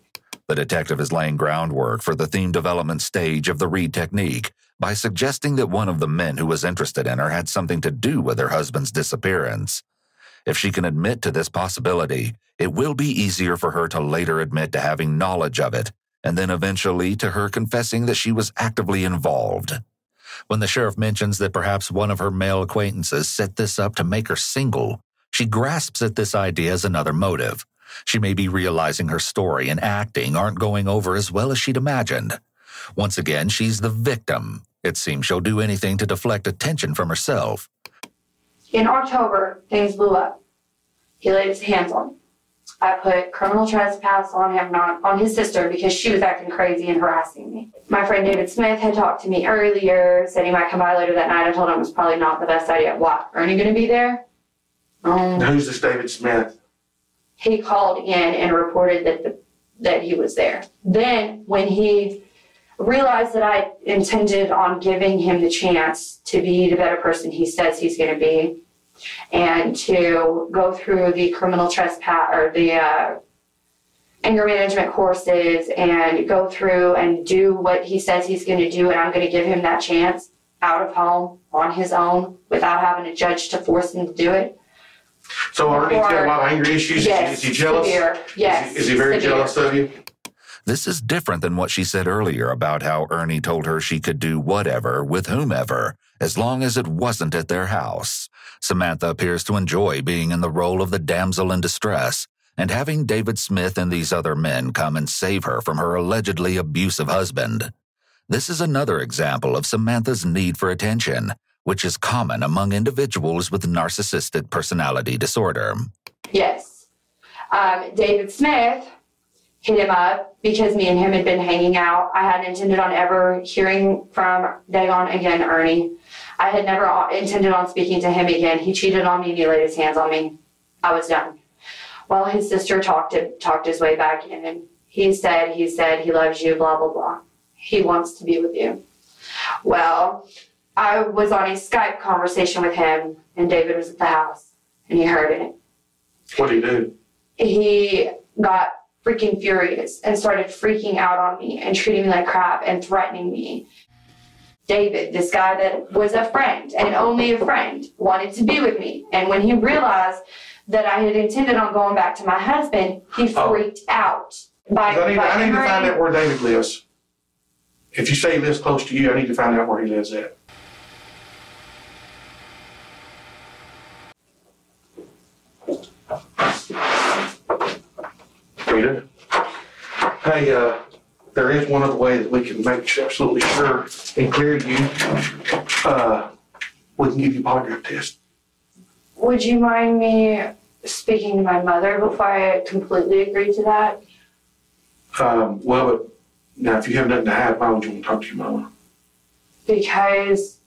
The detective is laying groundwork for the theme development stage of the Reid technique by suggesting that one of the men who was interested in her had something to do with her husband's disappearance. If she can admit to this possibility, it will be easier for her to later admit to having knowledge of it, and then eventually to her confessing that she was actively involved. When the sheriff mentions that perhaps one of her male acquaintances set this up to make her single, she grasps at this idea as another motive. She may be realizing her story and acting aren't going over as well as she'd imagined. Once again, she's the victim. It seems she'll do anything to deflect attention from herself. In October, things blew up. He laid his hands on me. I put criminal trespass on him, not on his sister, because she was acting crazy and harassing me. My friend David Smith had talked to me earlier, said he might come by later that night. I told him it was probably not the best idea. What? Ernie going to be there? Who's this David Smith? he called in and reported that that he was there. Then when he realized that I intended on giving him the chance to be the better person he says he's going to be, and to go through the criminal trespass or the anger management courses and go through and do what he says he's going to do, and I'm going to give him that chance out of home on his own without having a judge to force him to do it. So Ernie's got a lot of anger issues. Yes, is he jealous? Severe. Yes. Is he very severe. Jealous of you? This is different than what she said earlier about how Ernie told her she could do whatever with whomever, as long as it wasn't at their house. Samantha appears to enjoy being in the role of the damsel in distress, and having David Smith and these other men come and save her from her allegedly abusive husband. This is another example of Samantha's need for attention, which is common among individuals with narcissistic personality disorder. Yes. David Smith hit him up because me and him had been hanging out. I hadn't intended on ever hearing from Dagan again, Ernie. I had never intended on speaking to him again. He cheated on me and he laid his hands on me. I was done. Well, his sister talked his way back in, and he said he loves you, blah, blah, blah. He wants to be with you. Well, I was on a Skype conversation with him, and David was at the house, and he heard it. What did he do? He got freaking furious and started freaking out on me and treating me like crap and threatening me. David, this guy that was a friend and only a friend, wanted to be with me. And when he realized that I had intended on going back to my husband, he freaked out. I need to find out where David lives. If you say he lives close to you, I need to find out where he lives at. Hey, there is one other way that we can make absolutely sure and clear you. We can give you a polygraph test. Would you mind me speaking to my mother before I completely agree to that? Well, but now if you have nothing to hide, why would you want to talk to your mama? Because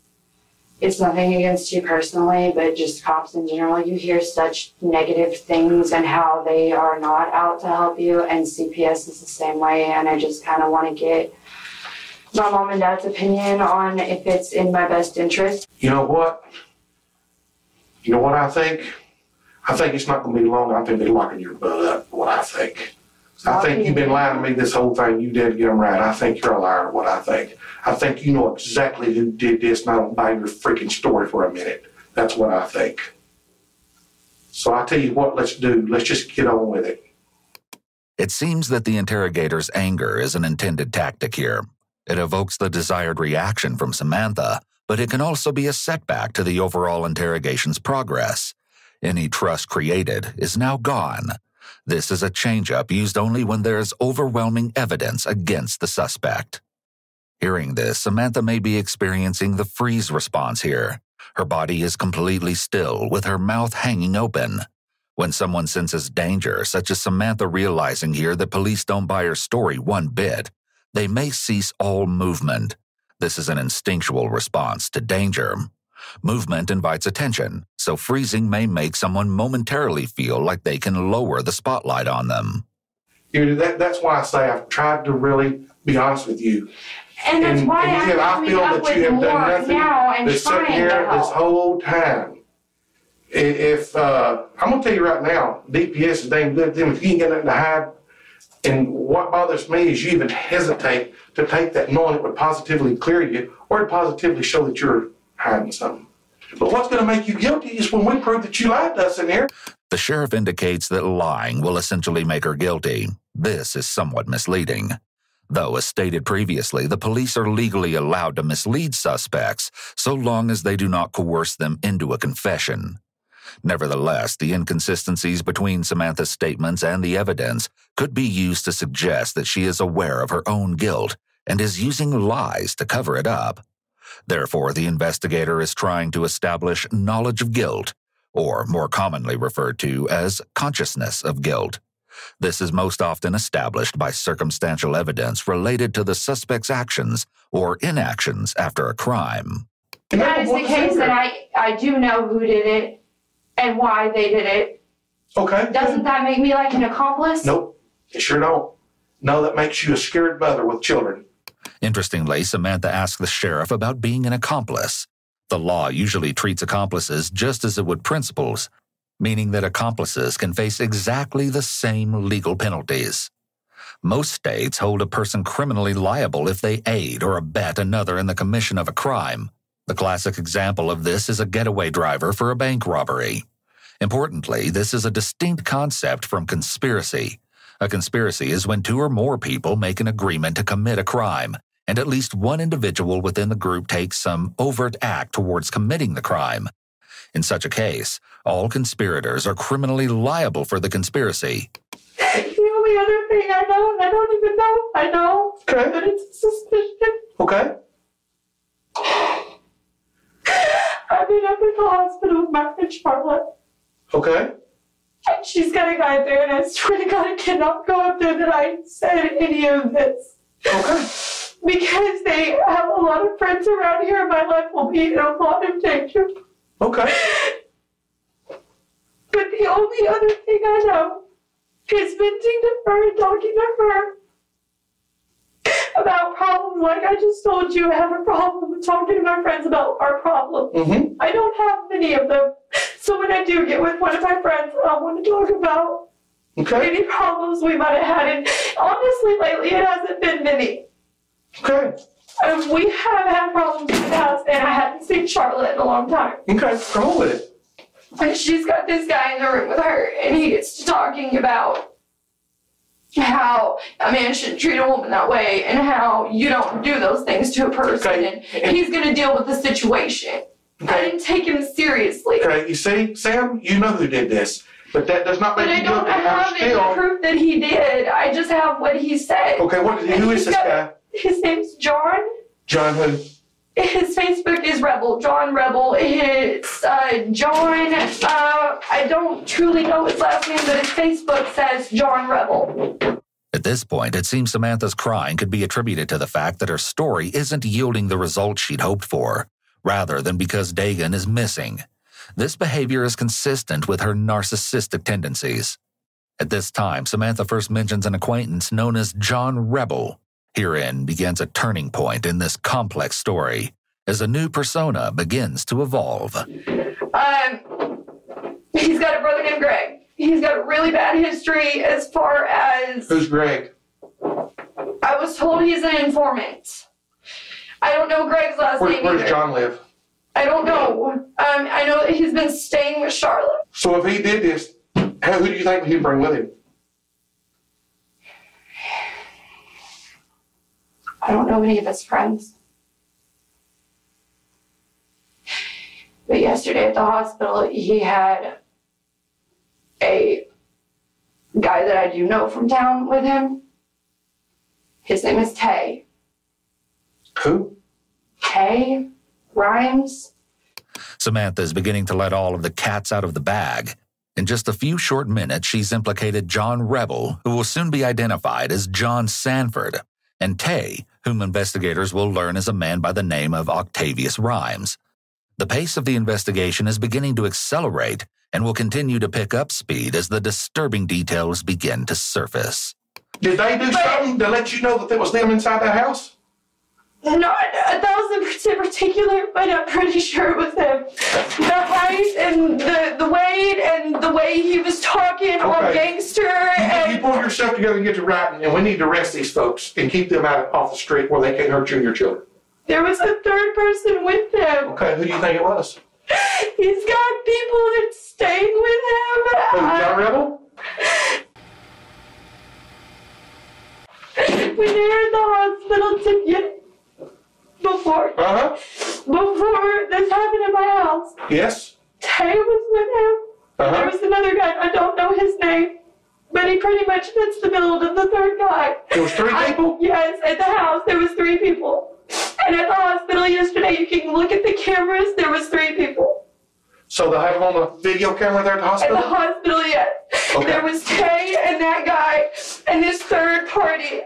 it's nothing against you personally, but just cops in general. You hear such negative things and how they are not out to help you, and CPS is the same way, and I just kind of want to get my mom and dad's opinion on if it's in my best interest. You know what? You know what I think? I think it's not going to be long. I think they're locking your butt up, what I think. I think you've been lying to me this whole thing. You did get them right. I think you're a liar, what I think. I think you know exactly who did this, and I don't buy your freaking story for a minute. That's what I think. So I tell you what, let's do. Let's just get on with it. It seems that the interrogator's anger is an intended tactic here. It evokes the desired reaction from Samantha, but it can also be a setback to the overall interrogation's progress. Any trust created is now gone. This is a change-up used only when there is overwhelming evidence against the suspect. Hearing this, Samantha may be experiencing the freeze response here. Her body is completely still, with her mouth hanging open. When someone senses danger, such as Samantha realizing here that police don't buy her story one bit, they may cease all movement. This is an instinctual response to danger. Movement invites attention, so freezing may make someone momentarily feel like they can lower the spotlight on them. You know, that's why I say I've tried to really be honest with you. And why I feel that you have done nothing now that's sitting here this whole time. If I'm going to tell you right now, DPS is damn good at them. If you ain't got nothing to hide, and what bothers me is you even hesitate to take that knowing it would positively clear you or to positively show that you're hiding something. But what's going to make you guilty is when we prove that you lied to us in here. The sheriff indicates that lying will essentially make her guilty. This is somewhat misleading. Though, as stated previously, the police are legally allowed to mislead suspects so long as they do not coerce them into a confession. Nevertheless, the inconsistencies between Samantha's statements and the evidence could be used to suggest that she is aware of her own guilt and is using lies to cover it up. Therefore, the investigator is trying to establish knowledge of guilt, or more commonly referred to as consciousness of guilt. This is most often established by circumstantial evidence related to the suspect's actions or inactions after a crime. That is the case that I do know who did it and why they did it. Okay. Doesn't that make me like an accomplice? Nope. It sure don't. No, that makes you a scared mother with children. Interestingly, Samantha asked the sheriff about being an accomplice. The law usually treats accomplices just as it would principals, meaning that accomplices can face exactly the same legal penalties. Most states hold a person criminally liable if they aid or abet another in the commission of a crime. The classic example of this is a getaway driver for a bank robbery. Importantly, this is a distinct concept from conspiracy. A conspiracy is when two or more people make an agreement to commit a crime, and at least one individual within the group takes some overt act towards committing the crime. In such a case, all conspirators are criminally liable for the conspiracy. The only other thing I know, and I don't even know, I know, okay, that it's suspicion. Okay. I've been up in the hospital with my friend Charlotte. Okay. And she's got a guy there, and I swear to God, I cannot go up there that I said any of this. Okay. Because they have a lot of friends around here, and my life will be in a lot of danger. Okay. But the only other thing I know is venting to her and talking to her about problems. Like I just told you, I have a problem with talking to my friends about our problems. Mm-hmm. I don't have many of them. So when I do get with one of my friends, I want to talk about any problems we might have had. And honestly, lately, it hasn't been many. Okay. We have had problems in the house, and I haven't seen Charlotte in a long time. Okay, roll with it. And she's got this guy in the room with her, and he gets to talking about how a man shouldn't treat a woman that way and how you don't do those things to a person. Okay. And he's going to deal with the situation. Okay. I didn't take him seriously. Okay, you see, Sam, you know who did this, but that does not make you guilty. But I don't have any proof that he did. I just have what he said. Okay, who is this guy? His name's John. John who? His Facebook is Rebel, John Rebel. It's John, I don't truly know his last name, but his Facebook says John Rebel. At this point, it seems Samantha's crying could be attributed to the fact that her story isn't yielding the results she'd hoped for, rather than because Dagan is missing. This behavior is consistent with her narcissistic tendencies. At this time, Samantha first mentions an acquaintance known as John Rebel. Herein begins a turning point in this complex story, as a new persona begins to evolve. He's got a brother named Greg. He's got a really bad history as far as... Who's Greg? I was told he's an informant. I don't know Greg's last name either. Where does John live? I don't know. I know that he's been staying with Charlotte. So if he did this, who do you think he'd bring with him? I don't know any of his friends. But yesterday at the hospital, he had a guy that I do know from town with him. His name is Tay. Who? Tay Rhymes. Samantha is beginning to let all of the cats out of the bag. In just a few short minutes, she's implicated John Rebel, who will soon be identified as John Sanford, and Tay, whom investigators will learn is a man by the name of Octavius Rhymes. The pace of the investigation is beginning to accelerate and will continue to pick up speed as the disturbing details begin to surface. Did they do something to let you know that there was them inside that house? Not a 1,000% particular, but I'm pretty sure it was him. The height and the weight and the way he was talking on gangster. You pull yourself together and get to writing, and we need to arrest these folks and keep them out off the street where they can't hurt you and your children. There was a third person with him. Okay, who do you think it was? He's got people that's staying with him. Oh, John Rebel? When they were in the hospital Before this happened in my house. Yes. Tay was with him. There was another guy. I don't know his name, but he pretty much fits the bill of the third guy. There was three people? Yes, at the house there was three people. And at the hospital yesterday, you can look at the cameras, there was three people. So they have them on the video camera there at the hospital? At the hospital, yes. Okay. There was Tay and that guy and this third party.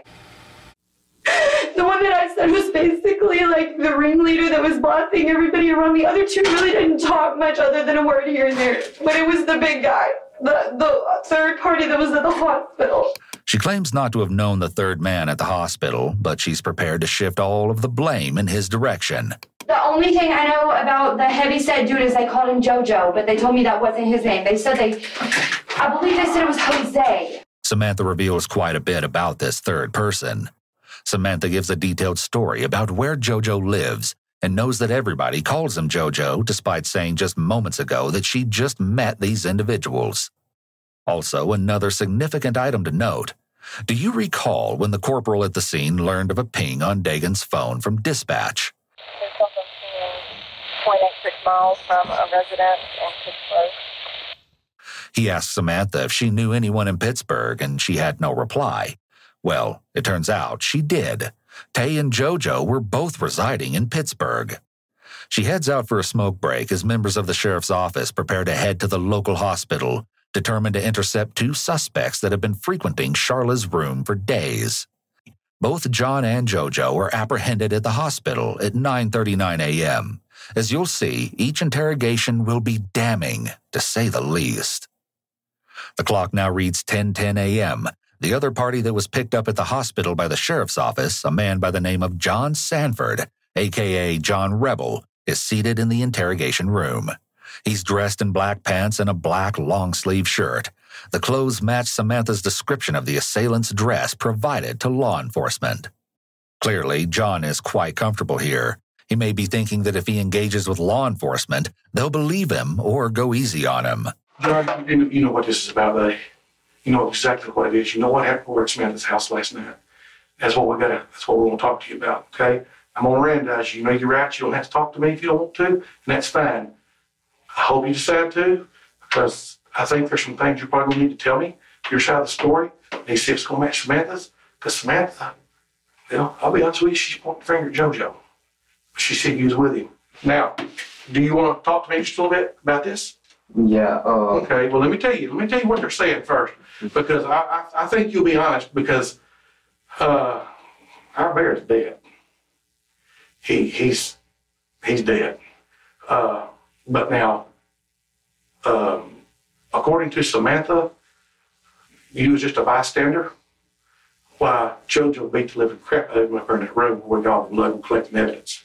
The one that I said was basically like the ringleader that was bossing everybody around. The other two really didn't talk much other than a word here and there. But it was the big guy. the third party that was at the hospital. She claims not to have known the third man at the hospital, but she's prepared to shift all of the blame in his direction. The only thing I know about the heavyset dude is they called him Jojo, but they told me that wasn't his name. They said I believe they said it was Jose. Samantha reveals quite a bit about this third person. Samantha gives a detailed story about where Jojo lives and knows that everybody calls him Jojo, despite saying just moments ago that she just met these individuals. Also, another significant item to note. Do you recall when the corporal at the scene learned of a ping on Dagan's phone from dispatch? There's something to 0.86 miles from a residence in Pittsburgh. He asked Samantha if she knew anyone in Pittsburgh, and she had no reply. Well, it turns out she did. Tay and Jojo were both residing in Pittsburgh. She heads out for a smoke break as members of the sheriff's office prepare to head to the local hospital, determined to intercept two suspects that have been frequenting Charla's room for days. Both John and Jojo were apprehended at the hospital at 9:39 a.m. As you'll see, each interrogation will be damning, to say the least. The clock now reads 10:10 a.m., The other party that was picked up at the hospital by the sheriff's office, a man by the name of John Sanford, a.k.a. John Rebel, is seated in the interrogation room. He's dressed in black pants and a black long-sleeve shirt. The clothes match Samantha's description of the assailant's dress provided to law enforcement. Clearly, John is quite comfortable here. He may be thinking that if he engages with law enforcement, they'll believe him or go easy on him. John, you know what this is about, though. You know exactly what it is. You know what happened over at Samantha's house last night. That's what we're going to talk to you about, okay? I'm going to randomize you. You know you're right. You don't have to talk to me if you don't want to, and that's fine. I hope you decide to, because I think there's some things you're probably going to need to tell me, your side of the story, and you see if it's going to match Samantha's, because Samantha, you know, I'll be honest with you, she's pointing the finger at Jojo. But she said you was with him. Now, do you want to talk to me just a little bit about this? Yeah. Okay, well, let me tell you what they're saying first, because I think you'll be honest, because our bear's dead. He's dead. But now, according to Samantha, you was just a bystander. Why, Jojo beat the living crap out of him up in that room where y'all were blood and collecting evidence.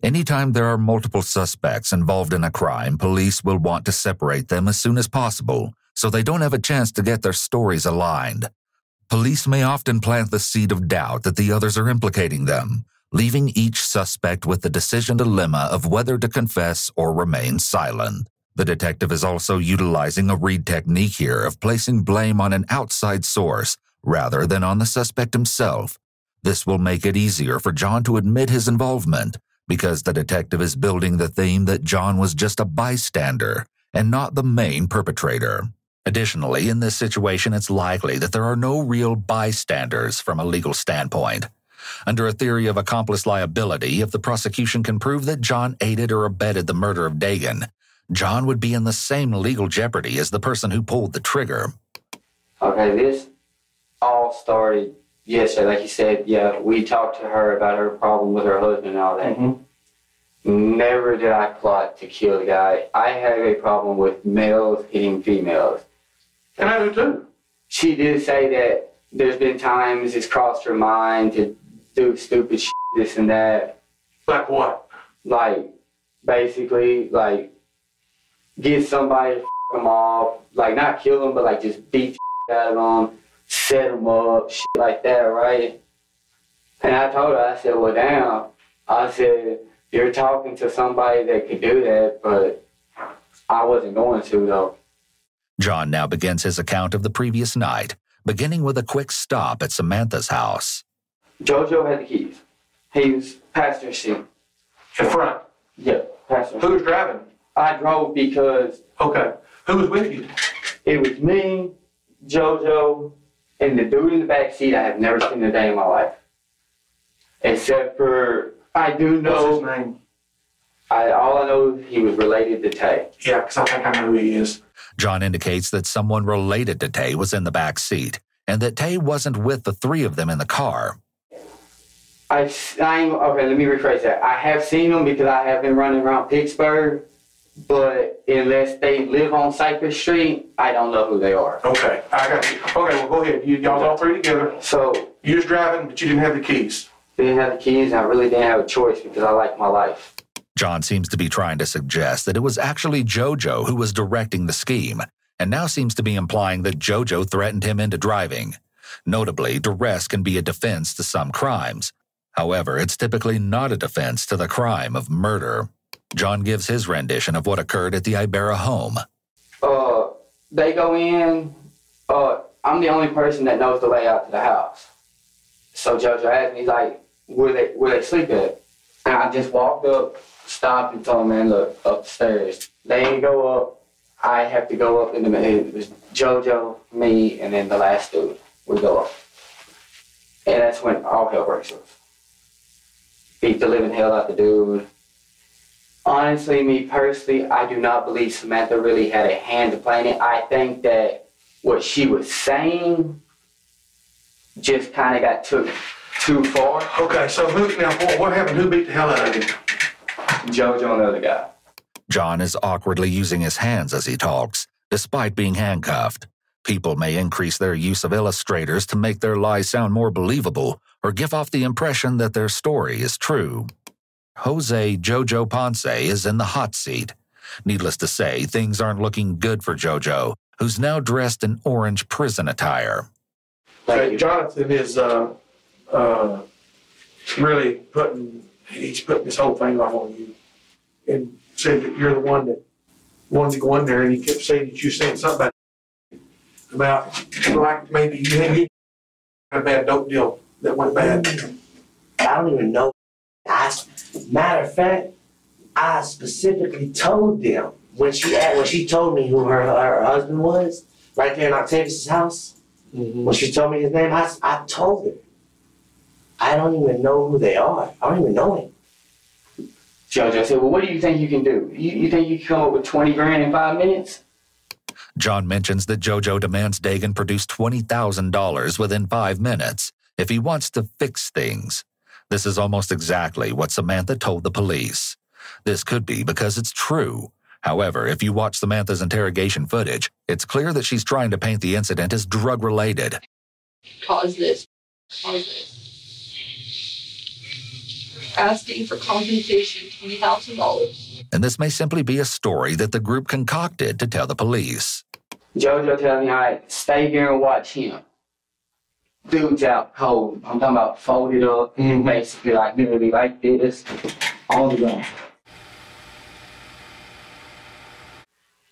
Anytime there are multiple suspects involved in a crime, police will want to separate them as soon as possible, so they don't have a chance to get their stories aligned. Police may often plant the seed of doubt that the others are implicating them, leaving each suspect with the decision dilemma of whether to confess or remain silent. The detective is also utilizing a Reid technique here of placing blame on an outside source rather than on the suspect himself. This will make it easier for John to admit his involvement, because the detective is building the theme that John was just a bystander and not the main perpetrator. Additionally, in this situation, it's likely that there are no real bystanders from a legal standpoint. Under a theory of accomplice liability, if the prosecution can prove that John aided or abetted the murder of Dagan, John would be in the same legal jeopardy as the person who pulled the trigger. Okay, this all started yesterday, like you said. Yeah, we talked to her about her problem with her husband and all that. Mm-hmm. Never did I plot to kill the guy. I have a problem with males hitting females. And I do too. She did say that there's been times it's crossed her mind to do stupid shit, this and that. Like what? Like, basically, like, get somebody to f*** them off. Like, not kill them, but like just beat the shit out of them. Set them up, shit like that, right? And I told her, I said, well, damn. I said, you're talking to somebody that could do that, but I wasn't going to, though. John now begins his account of the previous night, beginning with a quick stop at Samantha's house. Jojo had the keys. He was passenger seat. In front? Yeah, passenger seat. Who was driving? I drove because... Okay. Who was with you? It was me, Jojo, and the dude in the back seat. I have never seen a day in my life. Except for, I do know... What's his name? All I know is he was related to Tay. Yeah, because I think I know who he is. John indicates that someone related to Tay was in the back seat, and that Tay wasn't with the three of them in the car. Okay, let me rephrase that. I have seen him because I have been running around Pittsburgh, But unless they live on Cypress Street, I don't know who they are. Okay, I got you. Okay, well, go ahead. Y'all all three together. So you was driving, but you didn't have the keys. Didn't have the keys, and I really didn't have a choice because I like my life. John seems to be trying to suggest that it was actually JoJo who was directing the scheme, and now seems to be implying that JoJo threatened him into driving. Notably, duress can be a defense to some crimes. However, it's typically not a defense to the crime of murder. John gives his rendition of what occurred at the Ibarra home. They go in. I'm the only person that knows the layout to the house. So JoJo asked me, like, where they sleep at? And I just walked up, stopped, and told him, man, look, upstairs. They didn't go up. I have to go up in the middle. It was JoJo, me, and then the last dude. We go up. And that's when all hell breaks loose. Beat the living hell out the dude. Honestly, me personally, I do not believe Samantha really had a hand to play in it. I think that what she was saying just kind of got took too far. Okay, so what happened? Who beat the hell out of you? JoJo and the other guy. John is awkwardly using his hands as he talks, despite being handcuffed. People may increase their use of illustrators to make their lies sound more believable or give off the impression that their story is true. Jose Jojo Ponce is in the hot seat. Needless to say, things aren't looking good for JoJo, who's now dressed in orange prison attire. Hey, Jonathan is really putting this whole thing off on you, and said that you're the one that wanted to go in there, and he kept saying that you said something about like maybe you had a bad dope deal that went bad. I don't even know. Matter of fact, I specifically told them when she told me who her husband was, right there in Octavius' house. Mm-hmm. When she told me his name, I told her. I don't even know who they are. I don't even know him. JoJo said, well, what do you think you can do? You think you can come up with 20 grand in 5 minutes? John mentions that JoJo demands Dagan produce $20,000 within 5 minutes if he wants to fix things. This is almost exactly what Samantha told the police. This could be because it's true. However, if you watch Samantha's interrogation footage, it's clear that she's trying to paint the incident as drug-related. Cause this. Asking for compensation, $20,000. And this may simply be a story that the group concocted to tell the police. JoJo tells me, all right, stay here and watch him. Dude's out cold. I'm talking about folded up, basically like literally like this, all the ground.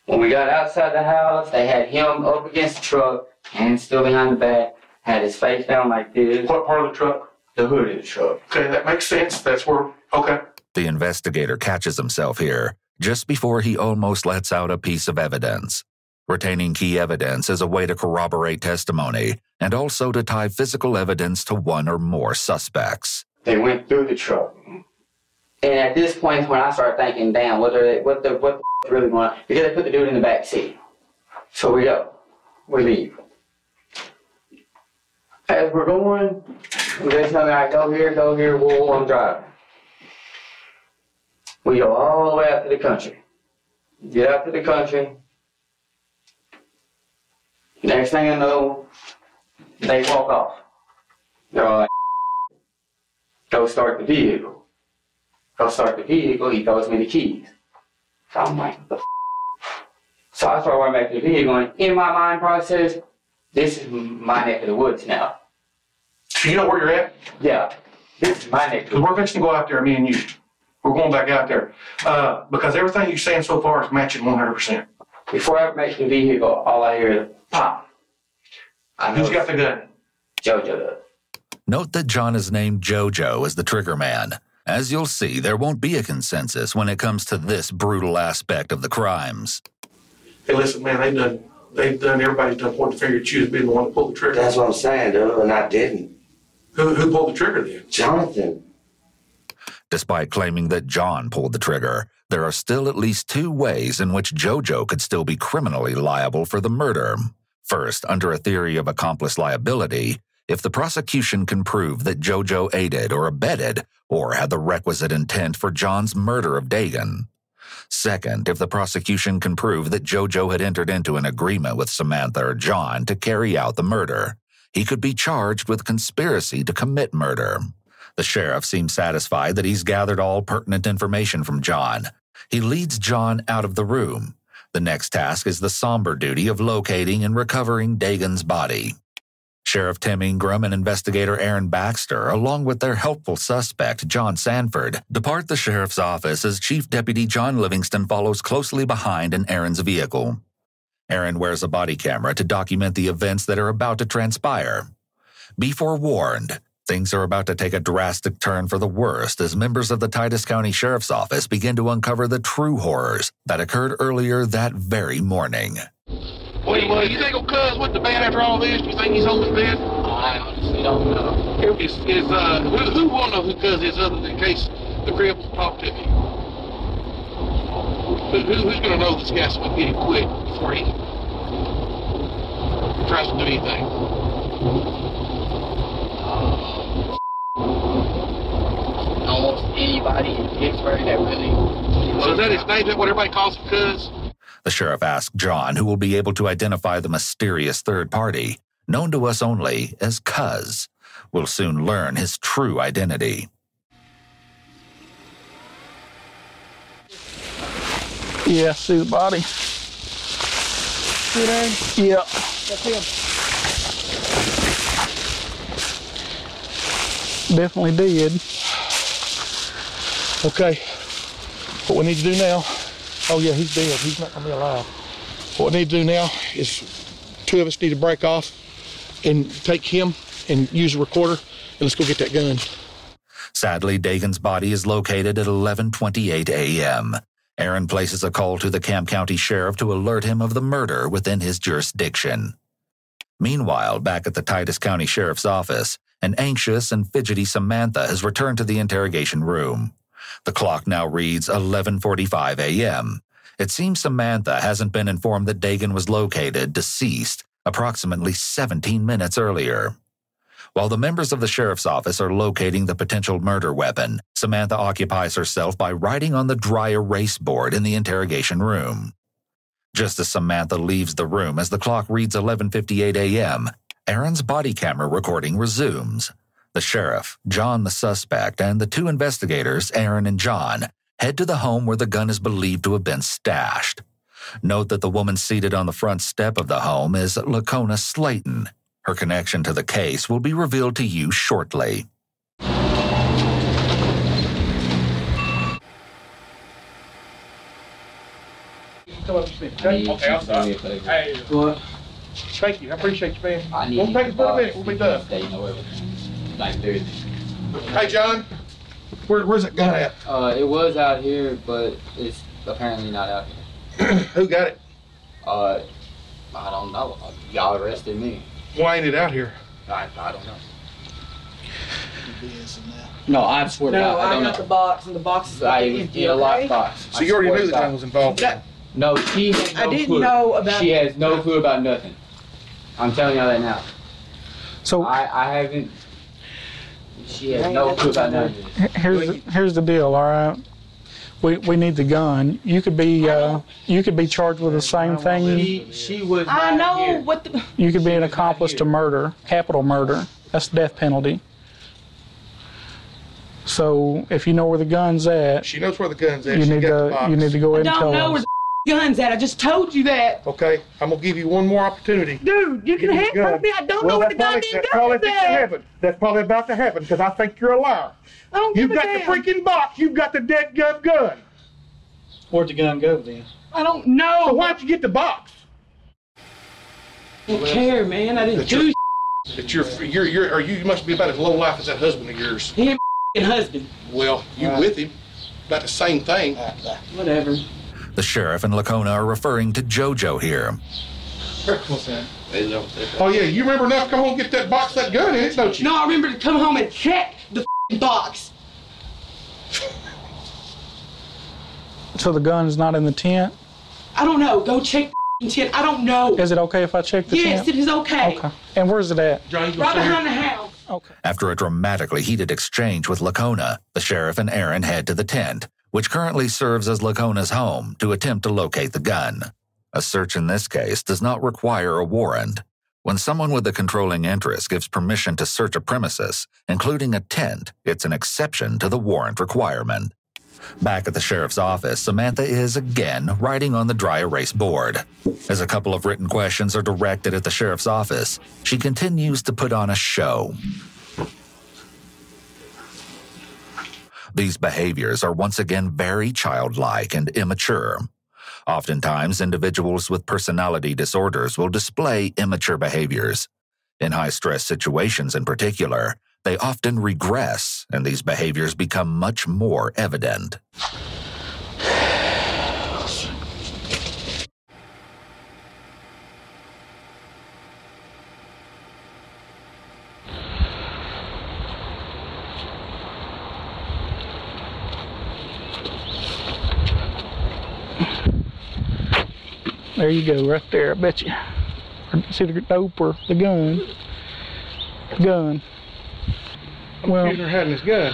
When we got outside the house, they had him up against the truck, hands still behind the back, had his face down like this. What part of the truck? The hood of the truck. Okay, that makes sense. That's where, okay. The investigator catches himself here, just before he almost lets out a piece of evidence. Retaining key evidence is a way to corroborate testimony and also to tie physical evidence to one or more suspects. They went through the truck. And at this point is when I started thinking, damn, what the really going on? Because they put the dude in the back seat. So we go. We leave. As we're going, they tell me, all right, go here, whoa, I'm driving. We go all the way out to the country. Get out to the country. Next thing I know, they walk off. They're all like, go start the vehicle. Go start the vehicle, he throws me the keys. So I'm like, what the f***? So I start running back to the vehicle, and in my mind process, this is my neck of the woods now. So you know where you're at? Yeah, this is my neck of the woods. We're fixing to go out there, me and you. We're going back out there. Because everything you're saying so far is matching 100%. Before I ever make the vehicle, all I hear is pop. Who's got the gun? JoJo does. Note that John is named JoJo as the trigger man. As you'll see, there won't be a consensus when it comes to this brutal aspect of the crimes. Hey, listen, man, everybody's done point the finger at you as being the one to pull the trigger. That's what I'm saying, dude, and I didn't. Who pulled the trigger then? Jonathan. Despite claiming that John pulled the trigger, there are still at least two ways in which JoJo could still be criminally liable for the murder. First, under a theory of accomplice liability, if the prosecution can prove that JoJo aided or abetted or had the requisite intent for John's murder of Dagan. Second, if the prosecution can prove that Jojo had entered into an agreement with Samantha or John to carry out the murder, he could be charged with conspiracy to commit murder. The sheriff seems satisfied that he's gathered all pertinent information from John. He leads John out of the room. The next task is the somber duty of locating and recovering Dagan's body. Sheriff Tim Ingram and investigator Aaron Baxter, along with their helpful suspect, John Sanford, depart the sheriff's office as Chief Deputy John Livingston follows closely behind in Aaron's vehicle. Aaron wears a body camera to document the events that are about to transpire. Be forewarned, things are about to take a drastic turn for the worst as members of the Titus County Sheriff's Office begin to uncover the true horrors that occurred earlier that very morning. Well, you think old cuz went to bed after all this? You think he's holding bed? I honestly don't know. Who will know who cuz is other than in case the crib talked to me? Who's going to know this guy's going to get him quick before he tries to do anything? Almost anybody in Pittsburgh that really... So is that his name? Is that what everybody calls him, cuz? The sheriff asked John, who will be able to identify the mysterious third party, known to us only as Cuz. We'll soon learn his true identity. Yeah, see the body. See there? Yeah. That's him. Definitely did. Okay. What we need to do now... Oh, yeah, he's dead. He's not going to be alive. What we need to do now is two of us need to break off and take him and use a recorder, and let's go get that gun. Sadly, Dagan's body is located at 11:28 a.m. Aaron places a call to the Camp County Sheriff to alert him of the murder within his jurisdiction. Meanwhile, back at the Titus County Sheriff's Office, an anxious and fidgety Samantha has returned to the interrogation room. The clock now reads 11:45 a.m. It seems Samantha hasn't been informed that Dagan was located, deceased, approximately 17 minutes earlier. While the members of the sheriff's office are locating the potential murder weapon, Samantha occupies herself by writing on the dry erase board in the interrogation room. Just as Samantha leaves the room as the clock reads 11:58 a.m., Aaron's body camera recording resumes. The sheriff, John the suspect, and the two investigators, Aaron and John, head to the home where the gun is believed to have been stashed. Note that the woman seated on the front step of the home is Lacona Slayton. Her connection to the case will be revealed to you shortly. Thank you. I appreciate you, man. We'll take it for a minute. We'll be done. Like hey John, where's it gun at? It was out here, but it's apparently not out here. Who got it? I don't know. Y'all arrested me. Why ain't it out here? I don't know. No, I swear to God, I don't know. No, I got the box, and the box is in a lockbox. So you already knew that John was involved. No, she has no clue. She has no clue about nothing. I'm telling y'all that now. So I haven't. She has no clue about nothing. Here's the deal, all right? We need the gun. You could be charged with the same thing. She was. I know here. What the. You could be an accomplice to murder, capital murder. That's the death penalty. So if you know where the gun's at, she knows where the gun's at. You need to go ahead and tell us. I don't know where the gun's at. I just told you that. Okay, I'm gonna give you one more opportunity. Dude, you can handcuff me. I don't know where the gun is. That's probably about to happen because I think you're a liar. I don't give a damn. You've got the freaking box. You've got the dead gun. Where'd the gun go then? I don't know. So why'd you get the box? I don't care, man. I didn't do shit. But you must be about as low life as that husband of yours. He ain't a f***ing husband. Well, you with him. About the same thing. Whatever. The sheriff and Lacona are referring to Jojo here. What's that? Oh, yeah, you remember enough to come home and get that box, that gun in it, don't you? No, I remember to come home and check the f***ing box. So the gun is not in the tent? I don't know. Go check the f***ing tent. I don't know. Is it okay if I check the tent? Yes, it is okay. Okay. And where's it at? Right behind the house. Okay. After a dramatically heated exchange with Lacona, the sheriff and Aaron head to the tent, which currently serves as Lacona's home, to attempt to locate the gun. A search in this case does not require a warrant. When someone with a controlling interest gives permission to search a premises, including a tent, it's an exception to the warrant requirement. Back at the sheriff's office, Samantha is again writing on the dry erase board. As a couple of written questions are directed at the sheriff's office, she continues to put on a show. These behaviors are once again very childlike and immature. Oftentimes, individuals with personality disorders will display immature behaviors. In high-stress situations in particular, they often regress, and these behaviors become much more evident. There you go, right there, I bet you. See the dope or the gun. Gun. Well, had his gun.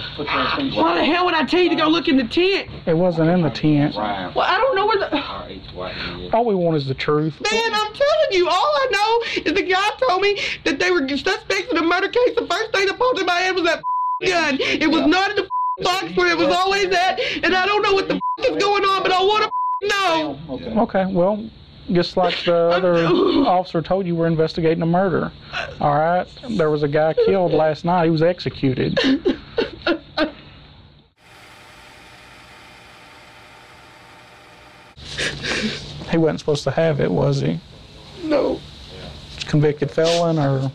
Why the hell would I tell you to go look in the tent? It wasn't in the tent. Well, I don't know where the... All we want is the truth. Man, I'm telling you, all I know is the guy told me that they were suspects in a murder case. The first thing that popped in my head was that gun. It was not in the box where it was always at, and I don't know what the is going on, but I want to know. Okay, well... Just like the other officer told you, we're investigating a murder. All right? There was a guy killed last night. He was executed. He wasn't supposed to have it, was he? No. Convicted felon or?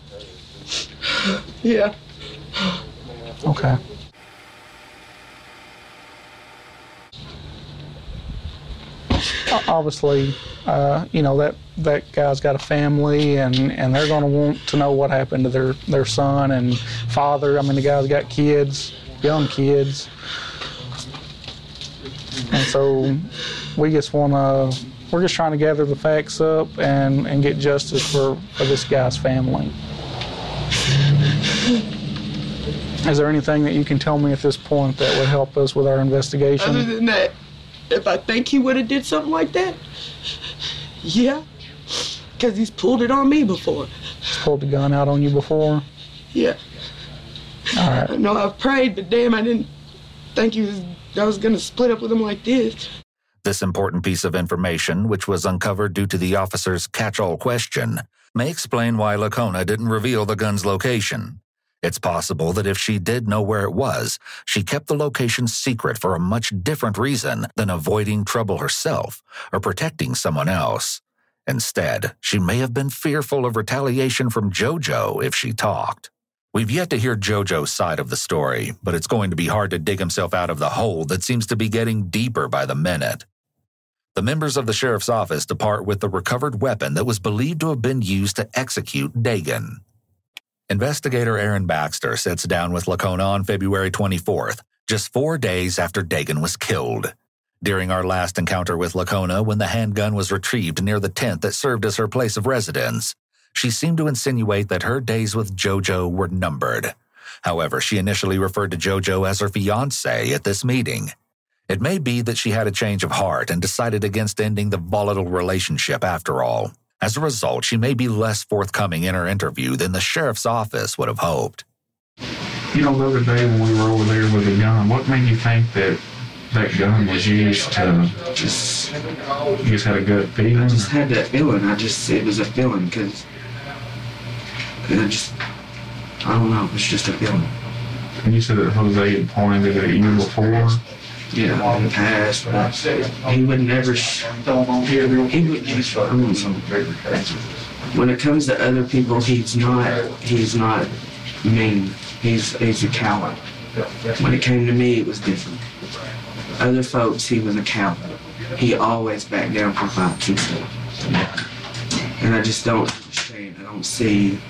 Yeah. Okay. Obviously, you know, that guy's got a family, and they're going to want to know what happened to their son and father. I mean, the guy's got kids, young kids. And so we just want to, we're just trying to gather the facts up and get justice for this guy's family. Is there anything that you can tell me at this point that would help us with our investigation? Other than that, if I think he would have did something like that, yeah, because he's pulled it on me before. He's pulled the gun out on you before? Yeah. All right. I know I've prayed, but damn, I didn't think I was going to split up with him like this. This important piece of information, which was uncovered due to the officer's catch-all question, may explain why Lacona didn't reveal the gun's location. It's possible that if she did know where it was, she kept the location secret for a much different reason than avoiding trouble herself or protecting someone else. Instead, she may have been fearful of retaliation from Jojo if she talked. We've yet to hear Jojo's side of the story, but it's going to be hard to dig himself out of the hole that seems to be getting deeper by the minute. The members of the sheriff's office depart with the recovered weapon that was believed to have been used to execute Dagan. Investigator Aaron Baxter sits down with Lacona on February 24th, just 4 days after Dagan was killed. During our last encounter with Lacona, when the handgun was retrieved near the tent that served as her place of residence, she seemed to insinuate that her days with Jojo were numbered. However, she initially referred to Jojo as her fiancé at this meeting. It may be that she had a change of heart and decided against ending the volatile relationship after all. As a result, she may be less forthcoming in her interview than the sheriff's office would have hoped. You know, the other day when we were over there with the gun, what made you think that gun was used to just... You just had a gut feeling? I just had that feeling. It was a feeling, because... I don't know, it was just a feeling. And you said that Jose had pointed it at you before? Yeah, in the past, but he would never. When it comes to other people, he's not mean. He's a coward. When it came to me, it was different. Other folks, he was a coward. He always backed down from fights and stuff. And I just don't understand. I don't see.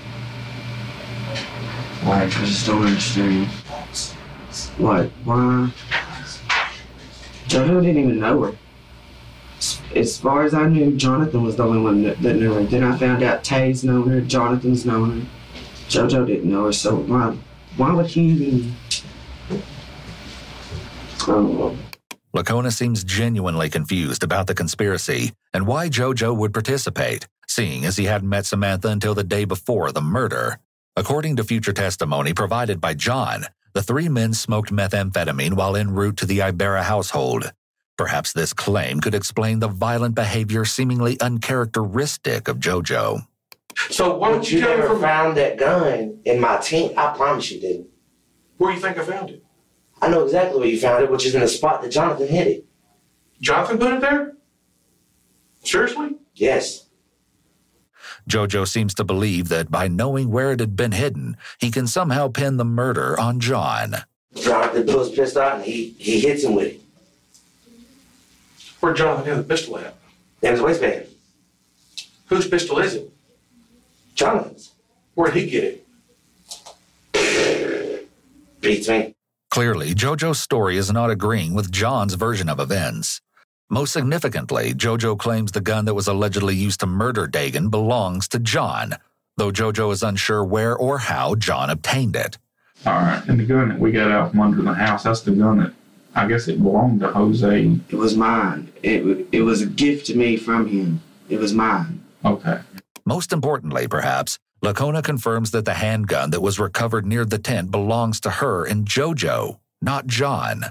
Like, I just don't understand. What? Why? Jonathan didn't even know her. As far as I knew, Jonathan was the only one that knew her. Then I found out Tay's known her, Jonathan's known her. Jojo didn't know her, so why would he even... I don't know. Lacona seems genuinely confused about the conspiracy and why Jojo would participate, seeing as he hadn't met Samantha until the day before the murder. According to future testimony provided by John, the three men smoked methamphetamine while en route to the Ibarra household. Perhaps this claim could explain the violent behavior seemingly uncharacteristic of Jojo. So why don't you tell me who found that gun in my tent? I promise you didn't. Where do you think I found it? I know exactly where you found it, which is in the spot that Jonathan hid it. Jonathan put it there? Seriously? Yes. Jojo seems to believe that by knowing where it had been hidden, he can somehow pin the murder on John. Jonathan blew his pistol out and he hits him with it. Where'd Jonathan have the pistol at? In his waistband. Whose pistol is it? Jonathan's. Where'd he get it? Beats me. Clearly, Jojo's story is not agreeing with John's version of events. Most significantly, Jojo claims the gun that was allegedly used to murder Dagan belongs to John, though Jojo is unsure where or how John obtained it. All right, and the gun that we got out from under the house, that's the gun that I guess it belonged to Jose. It was mine. It was a gift to me from him. It was mine. Okay. Most importantly, perhaps, Lacona confirms that the handgun that was recovered near the tent belongs to her and Jojo, not John.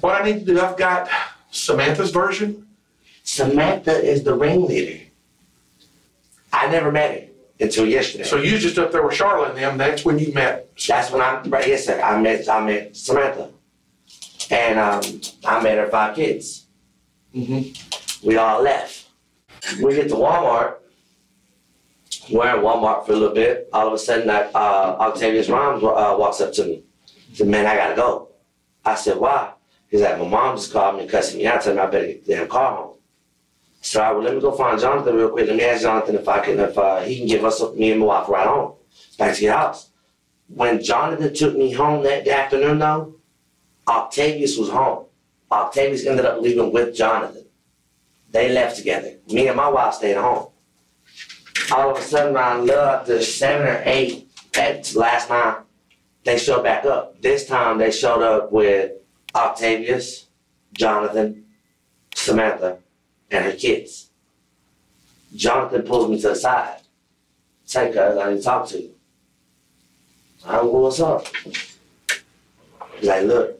What I need to do, I've got Samantha's version. Samantha is the ringleader. I never met her until yesterday. So you just up there with Charlotte and them, that's when you met? That's when I, right, yes sir, I met Samantha. And I met her five kids. Mm-hmm. We all left. We get to Walmart. We're in Walmart for a little bit. All of a sudden, Octavius Rhymes walks up to me. He said, man, I gotta go. I said, why? He's like, my mom just called me and cussed me out, telling me I better get the damn car home. So I said, well, let me go find Jonathan real quick. Let me ask Jonathan if he can give us, me and my wife, right home, back to your house. When Jonathan took me home that afternoon, though, Octavius was home. Octavius ended up leaving with Jonathan. They left together. Me and my wife stayed home. All of a sudden, around after 7 or 8, that last time, they showed back up. This time, they showed up with Octavius, Jonathan, Samantha, and her kids. Jonathan pulls me to the side. Say, cuz, I need to talk to you. I don't know what's up. He's like, look,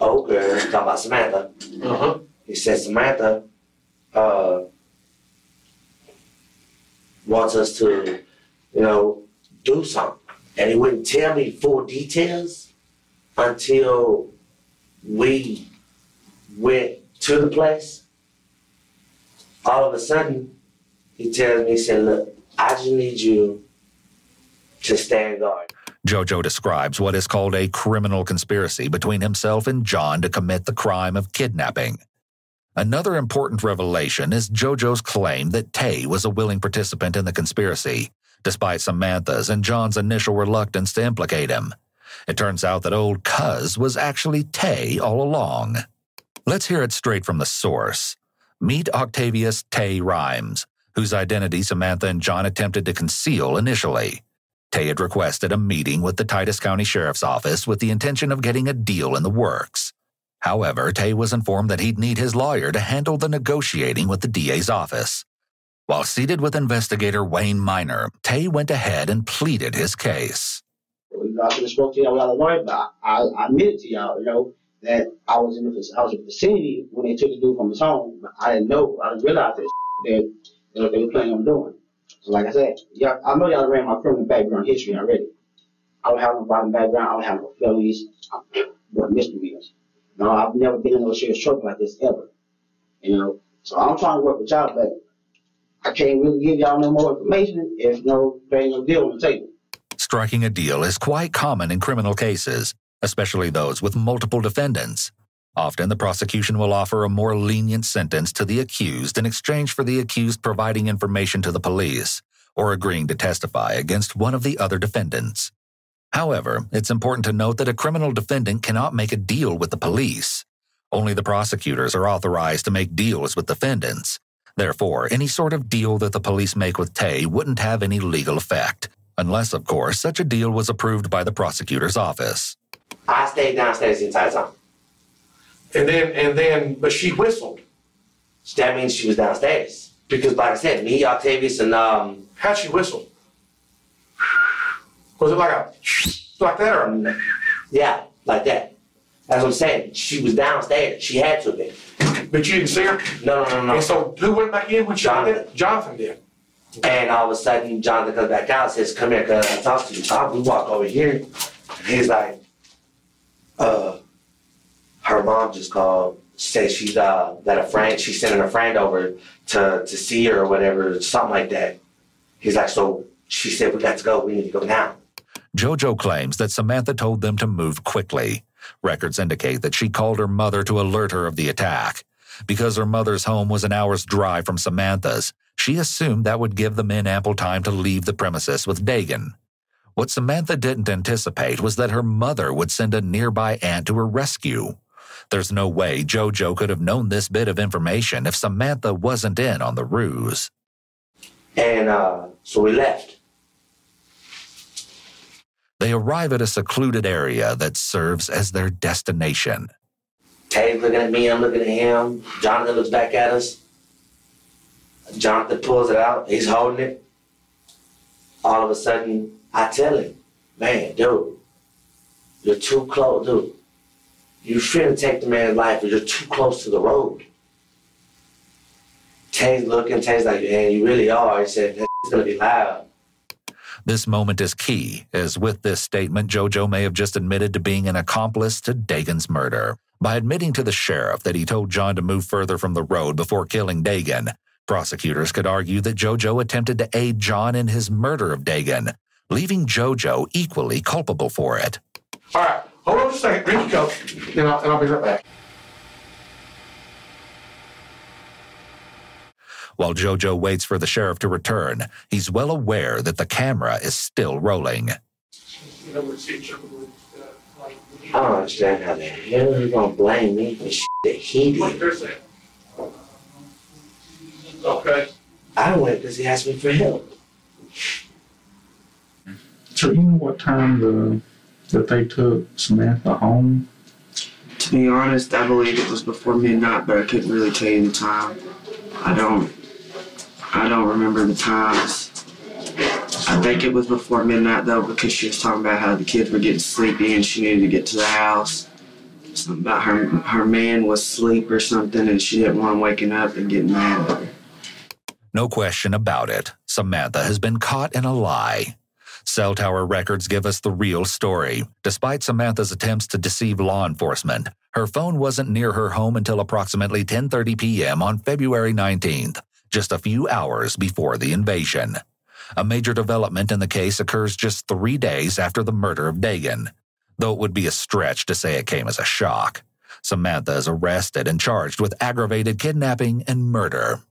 old girl, talking about Samantha. Uh-huh. He said, Samantha wants us to, do something. And he wouldn't tell me full details until we went to the place. All of a sudden, he tells me, he said, look, I just need you to stand guard. Jojo describes what is called a criminal conspiracy between himself and John to commit the crime of kidnapping. Another important revelation is Jojo's claim that Tay was a willing participant in the conspiracy, despite Samantha's and John's initial reluctance to implicate him. It turns out that old Cuz was actually Tay all along. Let's hear it straight from the source. Meet Octavius Tay Rhymes, whose identity Samantha and John attempted to conceal initially. Tay had requested a meeting with the Titus County Sheriff's Office with the intention of getting a deal in the works. However, Tay was informed that he'd need his lawyer to handle the negotiating with the DA's office. While seated with investigator Wayne Minor, Tay went ahead and pleaded his case. I could have spoke to y'all without a lawyer, but I admitted to y'all, that I was in the vicinity when they took the dude from his home. But I didn't know. I didn't realize that they were planning on doing. So like I said, I know y'all ran my criminal background history already. I don't have no violent background. I don't have no felonies or misdemeanors. No, I've never been in no serious trouble like this ever. So I'm trying to work with y'all, but I can't really give y'all no more information if there ain't no deal on the table. Striking a deal is quite common in criminal cases, especially those with multiple defendants. Often, the prosecution will offer a more lenient sentence to the accused in exchange for the accused providing information to the police or agreeing to testify against one of the other defendants. However, it's important to note that a criminal defendant cannot make a deal with the police. Only the prosecutors are authorized to make deals with defendants. Therefore, any sort of deal that the police make with Tay wouldn't have any legal effect. Unless, of course, such a deal was approved by the prosecutor's office. I stayed downstairs the entire time. But she whistled. So that means she was downstairs. Because like I said, me, Octavius, and how'd she whistle? Was it like a like that or a... Yeah, like that. That's what I'm saying. She was downstairs. She had to be. But you didn't see her? No. And so who went back in when she did that? Jonathan did. And all of a sudden, Jonathan comes back out and says, come here, cuz I talked to you. So we walk over here. And he's like, her mom just called. She said she's that a friend, she's sending a friend over to see her or whatever, something like that. He's like, so she said, we got to go, we need to go now. Jojo claims that Samantha told them to move quickly. Records indicate that she called her mother to alert her of the attack. Because her mother's home was an hour's drive from Samantha's, she assumed that would give the men ample time to leave the premises with Dagan. What Samantha didn't anticipate was that her mother would send a nearby aunt to her rescue. There's no way Jojo could have known this bit of information if Samantha wasn't in on the ruse. And so we left. They arrive at a secluded area that serves as their destination. Tay's looking at me, I'm looking at him. Jonathan looks back at us. Jonathan pulls it out, he's holding it. All of a sudden, I tell him, man, dude, you're too close, dude. You shouldn't take the man's life, or you're too close to the road. Tay's looking, Tay's like, man, you really are. He said, that's gonna be loud. This moment is key, as with this statement, Jojo may have just admitted to being an accomplice to Dagan's murder. By admitting to the sheriff that he told John to move further from the road before killing Dagan, prosecutors could argue that Jojo attempted to aid John in his murder of Dagan, leaving Jojo equally culpable for it. All right, hold on a second, drink your coke, and I'll be right back. While Jojo waits for the sheriff to return, he's well aware that the camera is still rolling. I don't understand how the hell you're going to blame me for shit that he did. Okay. I went because he asked me for help. So you know what time that they took Samantha home? To be honest, I believe it was before midnight, but I couldn't really tell you the time. I don't remember the times. I think it was before midnight, though, because she was talking about how the kids were getting sleepy and she needed to get to the house. Something about her man was asleep or something, and she didn't want him waking up and getting mad at her. No question about it. Samantha has been caught in a lie. Cell tower records give us the real story. Despite Samantha's attempts to deceive law enforcement, her phone wasn't near her home until approximately 10:30 p.m. on February 19th, just a few hours before the invasion. A major development in the case occurs just 3 days after the murder of Dagan, though it would be a stretch to say it came as a shock. Samantha is arrested and charged with aggravated kidnapping and murder.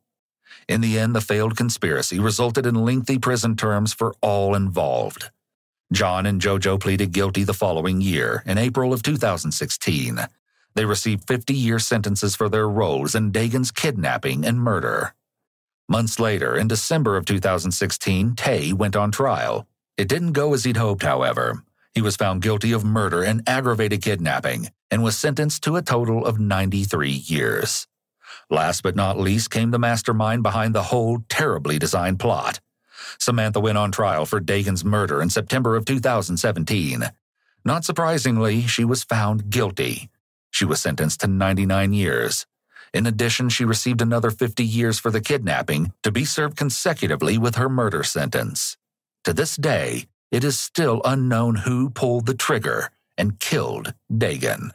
In the end, the failed conspiracy resulted in lengthy prison terms for all involved. John and Jojo pleaded guilty the following year, in April of 2016. They received 50-year sentences for their roles in Dagan's kidnapping and murder. Months later, in December of 2016, Tay went on trial. It didn't go as he'd hoped, however. He was found guilty of murder and aggravated kidnapping and was sentenced to a total of 93 years. Last but not least came the mastermind behind the whole terribly designed plot. Samantha went on trial for Dagan's murder in September of 2017. Not surprisingly, she was found guilty. She was sentenced to 99 years. In addition, she received another 50 years for the kidnapping to be served consecutively with her murder sentence. To this day, it is still unknown who pulled the trigger and killed Dagan.